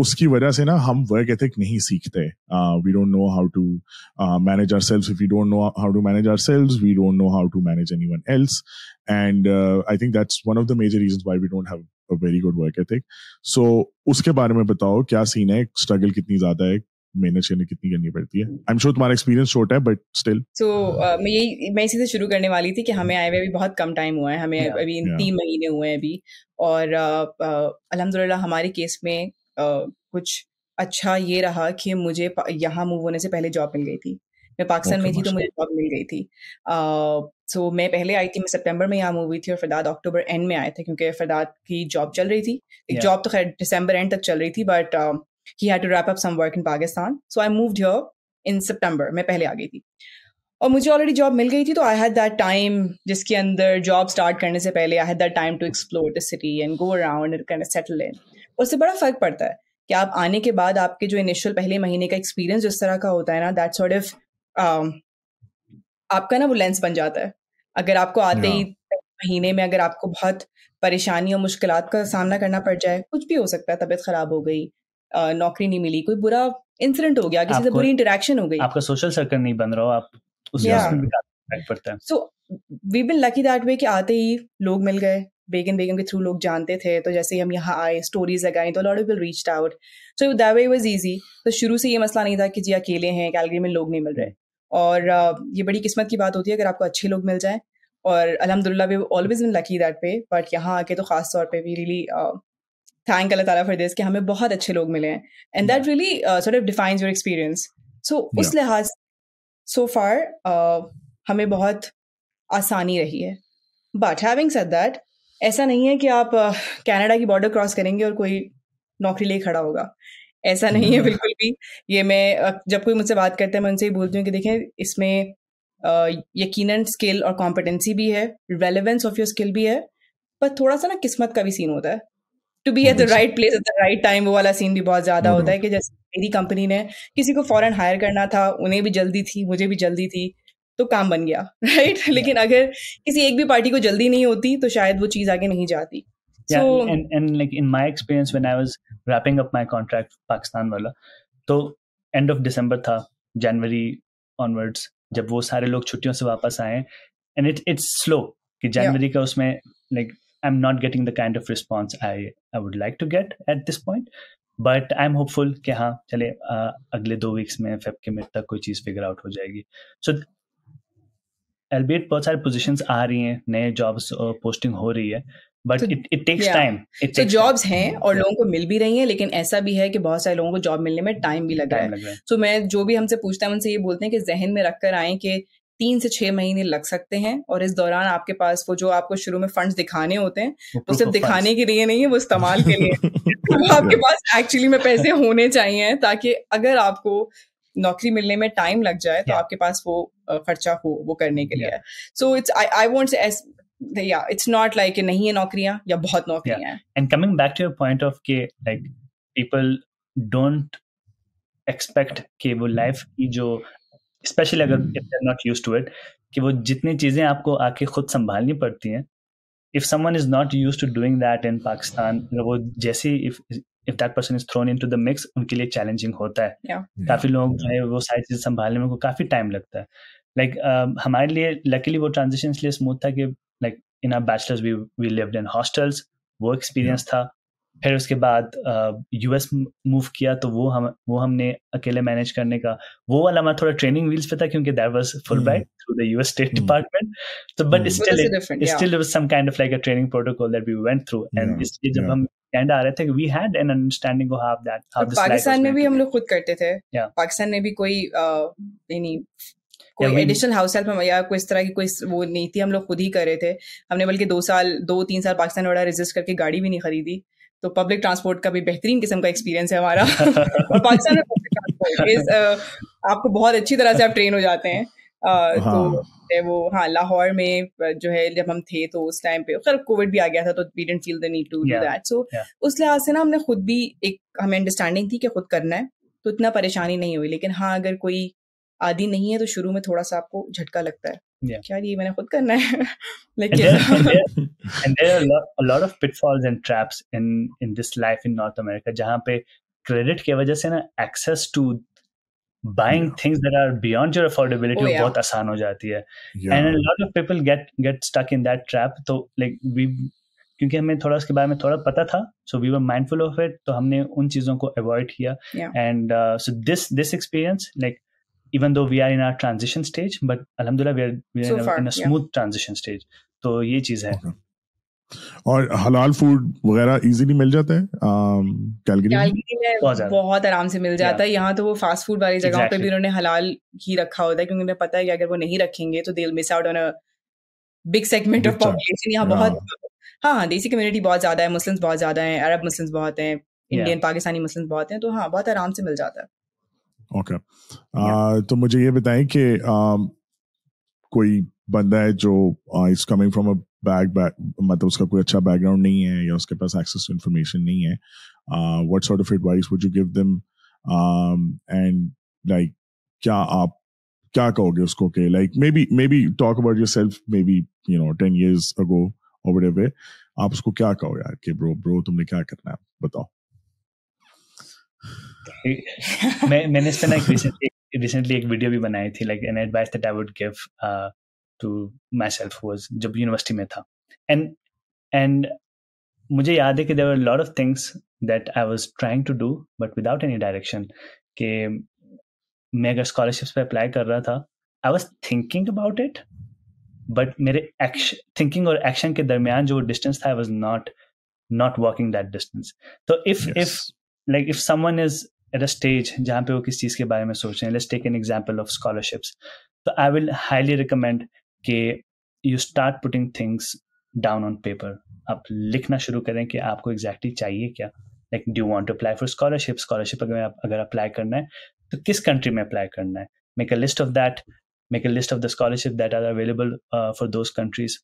اس کی وجہ سے نا ہم ورک ایتھک نہیں سیکھتے. We don't know how to manage our selves. If we don't know how to manage our selves, we don't know how to manage anyone else, and I think that's one of the major reasons why we don't have a very good work ethic. So اس کے بارے میں بتاؤ, کیا سین ہے, اسٹرگل کتنی زیادہ ہے, محنت کتنی کرنی پڑتی ہے؟ آئی ایم شیور تمہارا ایکسپیرینس چھوٹا ہے بٹ اسٹل. سو میں اسی سے شروع کرنے والی تھی کہ ہمیں آئے ہوئے ابھی بہت کم ٹائم ہوا ہے, ہمیں ابھی 3 مہینے ہوئے ہیں ابھی, اور الحمدللہ ہمارے کیس میں کچھ اچھا یہ رہا کہ مجھے یہاں موو ہونے سے پہلے جاب مل گئی تھی. میں پاکستان میں تھی تو مجھے جاب مل گئی تھی. سو میں پہلے آئی تھی, میں سپٹمبر میں یہاں موو ہوئی تھی اور فرداد اکتوبر اینڈ میں آئے تھے, کیونکہ فرداد کی جاب چل رہی تھی. ایک جاب تو خیر ڈسمبر اینڈ تک چل رہی تھی, but he had to wrap up some work in Pakistan, so I moved here in September. میں پہلے آ گئی تھی اور مجھے already job مل گئی تھی, تو I had that time جس کے اندر job start کرنے سے پہلے I had that time to explore the city and go around and kind of settle in. اس سے بڑا فرق پڑتا ہے کہ آپ آنے کے بعد آپ کے جو initial پہلے مہینے کا experience جس طرح کا ہوتا ہے نا, that sort of آپ کا نا وہ lens بن جاتا ہے. اگر آپ کو آتے ہی مہینے میں اگر آپ کو بہت پریشانی اور مشکلات کا سامنا کرنا پڑ جائے, کچھ بھی ہو سکتا ہے, طبیعت خراب ہو گئی, نوکری نہیں ملی, کوئی برا انسیڈنٹ ہو گیا, کسی سے بری انٹریکشن ہو گئی, آپ کا سوشل سرکل نہیں بن رہا, آپ اس میں بھی کافی فرق پڑتا ہے. So we been lucky that وے کہ آتے ہی لوگ مل گئے, بیگ اینڈ بیگم کے تھرو لوگ جانتے تھے, تو جیسے ہم یہاں آئے اسٹوریز لگائیں تو lot of people reached out, so that way was easy. تو شروع سے یہ مسئلہ نہیں تھا کہ جی اکیلے ہیں, کیلگری میں لوگ نہیں مل رہے, اور یہ بڑی قسمت کی بات ہوتی ہے اگر آپ کو اچھے لوگ مل جائیں, اور الحمدللہ we always been lucky that way. But یہاں آ کے تو خاص طور پہ وی ریلی تھینک اللہ تعالیٰ فار دس کہ ہمیں بہت اچھے لوگ ملے ہیں, and that really sort of defines your experience. So اس لحاظ سو فار ہمیں بہت آسانی رہی ہے. بٹ ہیونگ سیڈ دیٹ, ایسا نہیں ہے کہ آپ کینیڈا کی بارڈر کراس کریں گے اور کوئی نوکری لے کھڑا ہوگا, ایسا نہیں ہے بالکل بھی. یہ میں جب کوئی مجھ سے بات کرتا ہے میں ان سے یہ بولتی ہوں کہ دیکھیں اس میں یقیناً اسکل اور کمپٹنسی بھی ہے, ریلیونس آف یور اسکل بھی ہے, پر تھوڑا سا نا قسمت کا بھی سین ہوتا ہے. To be at the right place at the right time, وہ والا سین بھی بہت زیادہ ہوتا ہے. کہ جیسے میری کمپنی نے کسی کو فوراً ہائر کرنا تھا, انہیں بھی جلدی تھی مجھے بھی جلدی تھی, تو کام بن گیا رائٹ. لیکن اگر کسی ایک بھی پارٹی کو جلدی نہیں ہوتی تو شاید وہ چیز آگے نہیں جاتی. And like in my experience when I was wrapping up my contract Pakistan wala, تو end of December تھا, January onwards جب وہ سارے لوگ چھٹیوں سے واپس آئے, and it's slow کہ جنوری کا اس میں like I'm not getting the kind of response I would like to get at this point, but I'm hopeful کہ ہاں چلے اگلے 2 weeks میں فیب کے مڈ تک کوئی چیز figure out ہو جائے گی. So albeit بہت سارے positions آ رہی ہیں, نئے jobs posting ہو رہی ہے, but it takes time. So jobs ہیں اور لوگوں کو مل بھی رہی ہیں, لیکن ایسا بھی ہے کہ بہت سارے لوگوں کو جاب ملنے میں ٹائم بھی لگ رہا ہے. سو میں جو بھی ہم سے پوچھتا ہوں ان سے یہ بولتے ہیں کہ ذہن میں رکھ کر آئیں کہ 3 سے 6 مہینے لگ سکتے ہیں, اور اس دوران آپ کے پاس وہ جو آپ کو شروع میں فنڈز دکھانے ہوتے ہیں وہ صرف دکھانے کے لیے نہیں ہے, وہ استعمال کے لیے آپ کے پاس ایکچولی میں پیسے ہونے چاہیے تاکہ اگر آپ کو نوکری ملنے میں ٹائم لگ جائے تو آپ کے پاس وہ خرچہ ہو وہ کرنے کے لیے. سو I won't say it's not like نہیں ہے نوکریاں یا بہت نوکریاں ہیں. And coming back to your point of کہ like people don't expect کہ وہ life کی جو especially اگر if they're not used to it کہ وہ جتنی چیزیں آپ کو آ کے خود سنبھالنی پڑتی ہیں, if someone is not used to doing that in Pakistan وہ جیسی if that person is thrown into the mix ان کے لیے challenging ہوتا ہے. کافی لوگ جو ہے وہ ساری چیزیں سنبھالنے میں ان کو کافی ٹائم لگتا ہے. لائک ہمارے لیے لکیلی وہ ٹرانزیشن اس لیے اسموتھ تھا کہ like in our bachelor's we lived in hostels, وہ ایکسپیرئنس تھا. پھر اس کے بعد یو ایس موو کیا تو وہ ہم نے اکیلے مینیج کرنے کا وہ والا ہمارا تھوڑا ٹریننگ ویلس پہ تھا کیونکہ that was Fulbright through the U S state department. تو but still was some kind of like a training protocol that we went through, and اس لیے جب ہم کینیڈا آ رہے تھے we had an understanding of how that how this life. Pakistan میں بھی ہم لوگ خود کرتے تھے, پاکستان میں بھی کوئی یعنی کوئی ایڈیشنل ہاؤس ہیلپ یا کوئی اس طرح کی کوئی وہ نہیں تھی, ہم لوگ خود ہی کر رہے تھے. ہم نے بلکہ 2-3 سال پاکستان وڑا رجسٹر کر کے گاڑی بھی نہیں خریدی, تو پبلک ٹرانسپورٹ کا بھی بہترین قسم کا ایکسپیرینس ہے ہمارا. پاکستان میں پبلک ٹرانسپورٹ آپ کو بہت اچھی طرح سے آپ ٹرین ہو جاتے ہیں. تو وہ ہاں لاہور میں جو ہے جب ہم تھے تو اس ٹائم پہ خیر کووڈ بھی آ گیا تھا تو we didn't feel the need to do that. So اس لحاظ سے نا ہم نے خود بھی ایک ہمیں انڈرسٹینڈنگ تھی کہ خود کرنا ہے تو اتنا پریشانی نہیں ہوئی. لیکن ہاں اگر کوئی عادی نہیں ہے تو شروع میں تھوڑا سا آپ کو جھٹکا لگتا ہے کیا یہ میں نے خود کرنا ہے. لیکن جہاں پہ کریڈٹ کی وجہ سے نا access to buying things that are beyond your affordability bahut aasan ho jati hai, and a lot of people get stuck in that trap. So like we kyunki hame thoda uske bare mein thoda pata tha, so we were mindful of it, to humne un cheezon ko avoid kiya. And so this experience, like even though we are in our transition stage, but alhamdulillah we are so far, in a smooth transition stage. To ye cheez hai. اور حلال فوڈ وغیرہ ایزیلی مل جاتا ہے کیلگری میں بہت آرام سے مل جاتا ہے. یہاں تو وہ فاسٹ فوڈ والی جگہوں پہ بھی انہوں نے حلال ہی رکھا ہوتا ہے کیونکہ انہیں پتا ہے کہ اگر وہ نہیں رکھیں گے تو they will miss out on a big segment of population. یہاں بہت ہاں دیسی کمیونٹی بہت زیادہ ہے, مسلمس بہت زیادہ ہیں, عرب مسلمس بہت ہیں, انڈین پاکستانی مسلمس بہت ہیں, تو ہاں بہت آرام سے مل جاتا ہے. اوکے تو مجھے یہ بتائیں کہ کوئی بندہ ہے جو از کمنگ فرام اے مطلب اس کا کوئی اچھا بیک گراؤنڈ نہیں ہے یا اس کے پاس ایکسیس ٹو انفارمیشن نہیں ہے, what sort of advice would you give them, and like کیا آپ کیا کہو گے اس کو کہ like maybe talk about yourself, maybe you know 10 years اگو اور وٹ ایور, آپ اس کو کیا کہو گے کہ برو تم نے کیا کرنا ہے بتاؤ. میں نے اس پہ ریسنٹلی ایک ویڈیو بھی بنائی تھی, like an advice that I would give to myself was jab university mein tha, and And مجھے یاد ہے کہ there were a lot of things that I was trying to do but without any direction. کہ میں اگر اسکالرشپس پہ اپلائی کر رہا تھا, I was thinking about it, but میرے thinking اور ایکشن کے درمیان جو ڈسٹینس تھا, I was not walking that distance. So if someone is at a stage جہاں پہ وہ کسی چیز کے بارے میں سوچ رہے ہیں, let's take an example of scholarships. So I will highly recommend کہ you start putting things down on paper. آپ لکھنا شروع کریں کہ آپ کو exactly چاہیے کیا. Like, do you want to apply for scholarship? Scholarship اگر apply کرنا ہے تو کس country میں apply کرنا ہے. Make a list of that. Make a list of the scholarship that are available for those countries.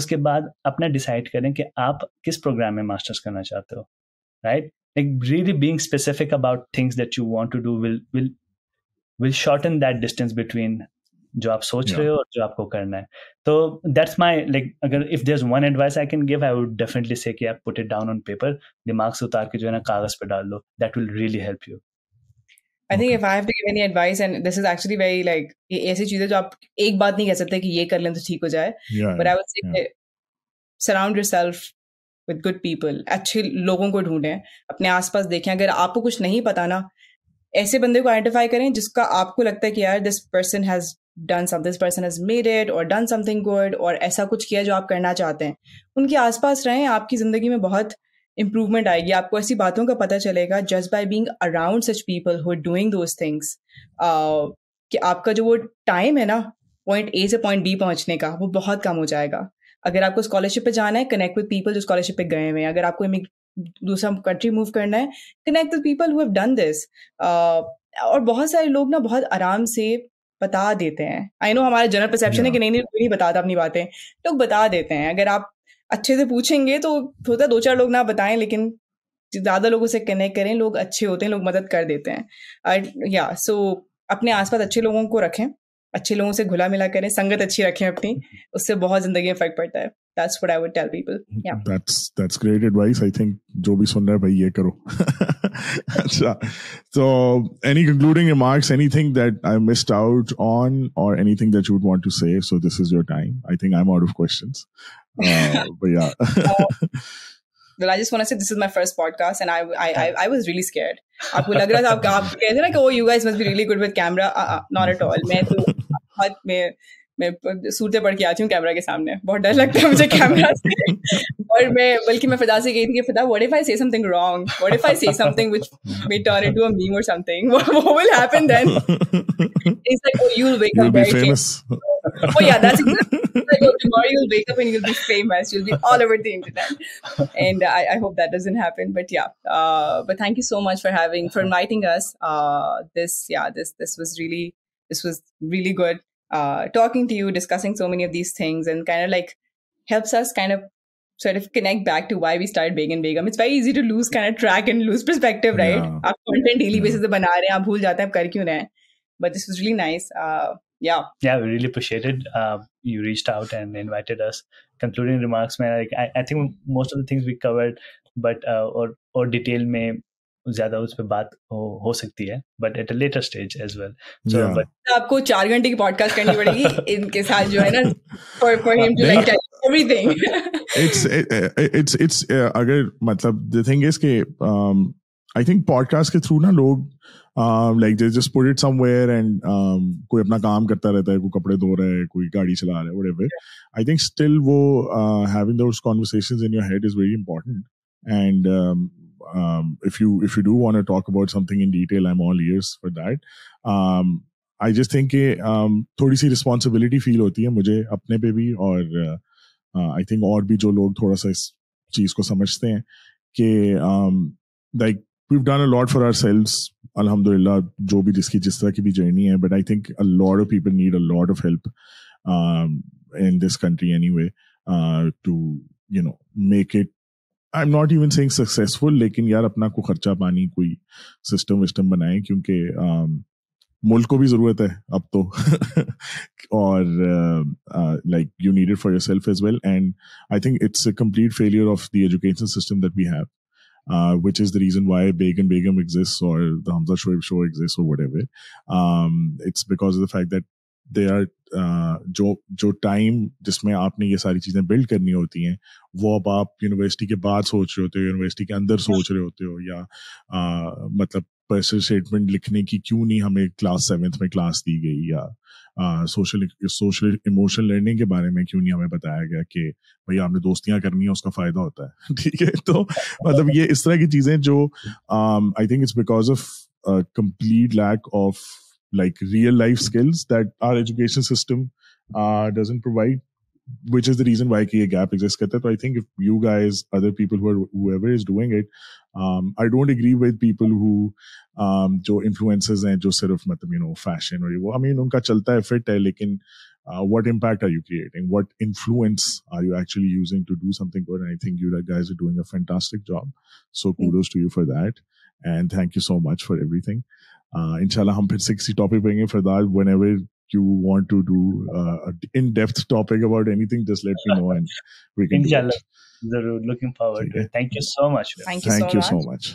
اس کے بعد اپنا ڈیسائڈ کریں کہ آپ کس پروگرام میں ماسٹرس کرنا چاہتے ہو, right. Like really being specific about things that you want to do will shorten that distance between جو آپ سوچ رہے ہو اور جو آپ کو کرنا ہے. تو دیٹس مائی لائک, اگر if there's one advice I can give, I would definitely say کہ آپ put it down on paper, دماغ سے اتار کے جو ہے نا کاغذ پہ ڈال لو. That will really help you. I think if I have to give any advice, and this is actually very like ایسی چیزیں جو آپ ایک بات نہیں کہہ سکتے کہ یہ کر لیں تو ٹھیک ہو جائے, but I would say surround yourself with good people. اچھے لوگوں کو ڈھونڈیں, اپنے آس پاس دیکھیں. اگر آپ کو کچھ نہیں پتا نا, ایسے بندے کو آئیڈینٹیفائی کریں جس کا آپ کو لگتا ہے کہ یار this person has done something, this person has made it or done something good, اور ایسا کچھ کیا جو آپ کرنا چاہتے ہیں. ان کے آس پاس رہیں, آپ کی زندگی میں بہت امپروومنٹ آئے گی. آپ کو ایسی باتوں کا پتہ چلے گا just by being around such people who are doing those things, کہ آپ کا جو وہ ٹائم ہے نا پوائنٹ اے سے پوائنٹ بی پہنچنے کا, وہ بہت کم ہو جائے گا. اگر آپ کو اسکالرشپ پہ جانا ہے, کنیکٹ وتھ پیپل جو اسکالرشپ پہ گئے ہوئے ہیں. اگر آپ کو دوسرا کنٹری موو کرنا ہے, connect with people who have done this. اور بہت سارے لوگ نا بہت آرام سے بتا دیتے ہیں. آئی نو ہمارا جنرل پرسیپشن ہے کہ نہیں بتاتا اپنی باتیں, لوگ بتا دیتے ہیں. اگر آپ اچھے سے پوچھیں گے تو ہوتا ہے دو چار لوگ نہ بتائیں, لیکن زیادہ لوگوں سے کنیکٹ کریں. لوگ اچھے ہوتے ہیں, لوگ مدد کر دیتے ہیں. یا سو اپنے آس پاس اچھے لوگوں کو رکھیں, اچھے لوگوں سے گھلا ملا کریں, سنگت اچھی رکھیں اپنی, اس سے بہت زندگی میں فرق پڑتا ہے. That's what I would tell people. Yeah. That's great advice. I think جو بھی سن رہا ہے بھائی یہ کرو. اچھا, so any concluding remarks, anything that I missed out on or anything that you would want to say? So this is your time. I think I'm out of questions. But yeah. Well, I just want to say this is my first podcast and I was really scared. Aapko lag raha tha aap keh rahe na ki oh you guys must be really good with camera. Not at all. Main to bahut میں صورتیں پڑھ کے آتی ہوں کیمرہ کے سامنے, بہت ڈر لگتا ہے مجھے کیمرہ سے. اور میں بلکہ میں فضا سے کہی تھی کہ فضا what if I say something wrong, what if I say something which may turn into a meme or something, what will happen then? It's like oh you'll wake up very famous. Oh yeah, that's exactly like oh tomorrow you'll wake up and you'll be famous, you'll be all over the internet. And I hope that doesn't happen, but yeah, but thank you so much for inviting us. This was really good. Talking to you, discussing so many of these things, and kind of like helps us kind of sort of connect back to why we started Baig and Begum. It's very easy to lose kind of track and lose perspective, right? Aap content daily basis pe bana rahe hain, aap bhul jate hain aap kar kyun rahe hain. But this was really nice. Yeah, we really appreciate it. You reached out and invited us. Concluding remarks, man, like I think most of the things we covered, but or detail mein زیادہ اس پہ بات ہو سکتی ہے, but at a later stage as well. So آپ کو 4 گھنٹے کی پوڈ کاسٹ کرنی پڑے گی ان کے ساتھ جو ہے نا, for him to like tell everything. It's اگر مطلب the thing is کہ I think podcast کے تھرو نا لوگ like they just put it somewhere and کوئی اپنا کام کرتا رہتا ہے, کوئی کپڑے دھو رہا ہے, کوئی گاڑی چلا رہا ہے, whatever. I think still وہ having those conversations in your head is very important. And if you do want to talk about something in detail, I'm all ears for that. I just think that थोड़ी सी responsibility feel होती है मुझे अपने पे भी, और I think और भी जो लोग थोड़ा सा इस चीज़ को समझते हैं कि like we've done a lot for ourselves, alhamdulillah, जो भी जिसकी जिस तरह की भी journey है, but I think a lot of people need a lot of help in this country anyway to, you know, make it. I'm not even saying successful, لیکن یار اپنا کو خرچہ پانی کوئی سسٹم وسٹم بنائیں, کیونکہ ملک کو بھی ضرورت ہے اب تو, اور like you need it for yourself as well. And I think it's a complete failure of the education system that we have, which is the reason why Baig and Begum exists or the Hamza Shoaib show exists or whatever. It's because of the fact that they are جو ٹائم جس میں آپ نے یہ ساری چیزیں بلڈ کرنی ہوتی ہیں وہ اب آپ یونیورسٹی کے بعد سوچ رہے ہوتے ہو, یونیورسٹی کے اندر سوچ رہے ہوتے ہو, یا مطلب پریشر اسٹیٹمنٹ لکھنے کی کیوں نہیں ہمیں کلاس 7 میں کلاس دی گئی, یا سوشل ایموشنل لرننگ کے بارے میں کیوں نہیں ہمیں بتایا گیا کہ بھائی آپ نے دوستیاں کرنی ہیں, اس کا فائدہ ہوتا ہے. ٹھیک ہے, تو مطلب یہ اس طرح کی چیزیں جو I think it's because of complete lack of like real life skills that our education system doesn't provide, which is the reason why a gap exists. So I think if you guys, other people whoever is doing it, I don't agree with people who jo influencers hain, jo sirf matlab fashion aur wo, I mean unka chalta hai, fit hai, lekin what impact are you creating? What influence are you actually using to do something good? And I think you guys are doing a fantastic job. So kudos to you for that. And thank you so much for everything. Inshallah, hum phir se kisi topic pe Firdad, whenever you want to do an in-depth topic about anything, just let me know and we can Inshallah. Do it. Inshallah, looking forward to it. Thank you so much. Thank you so much.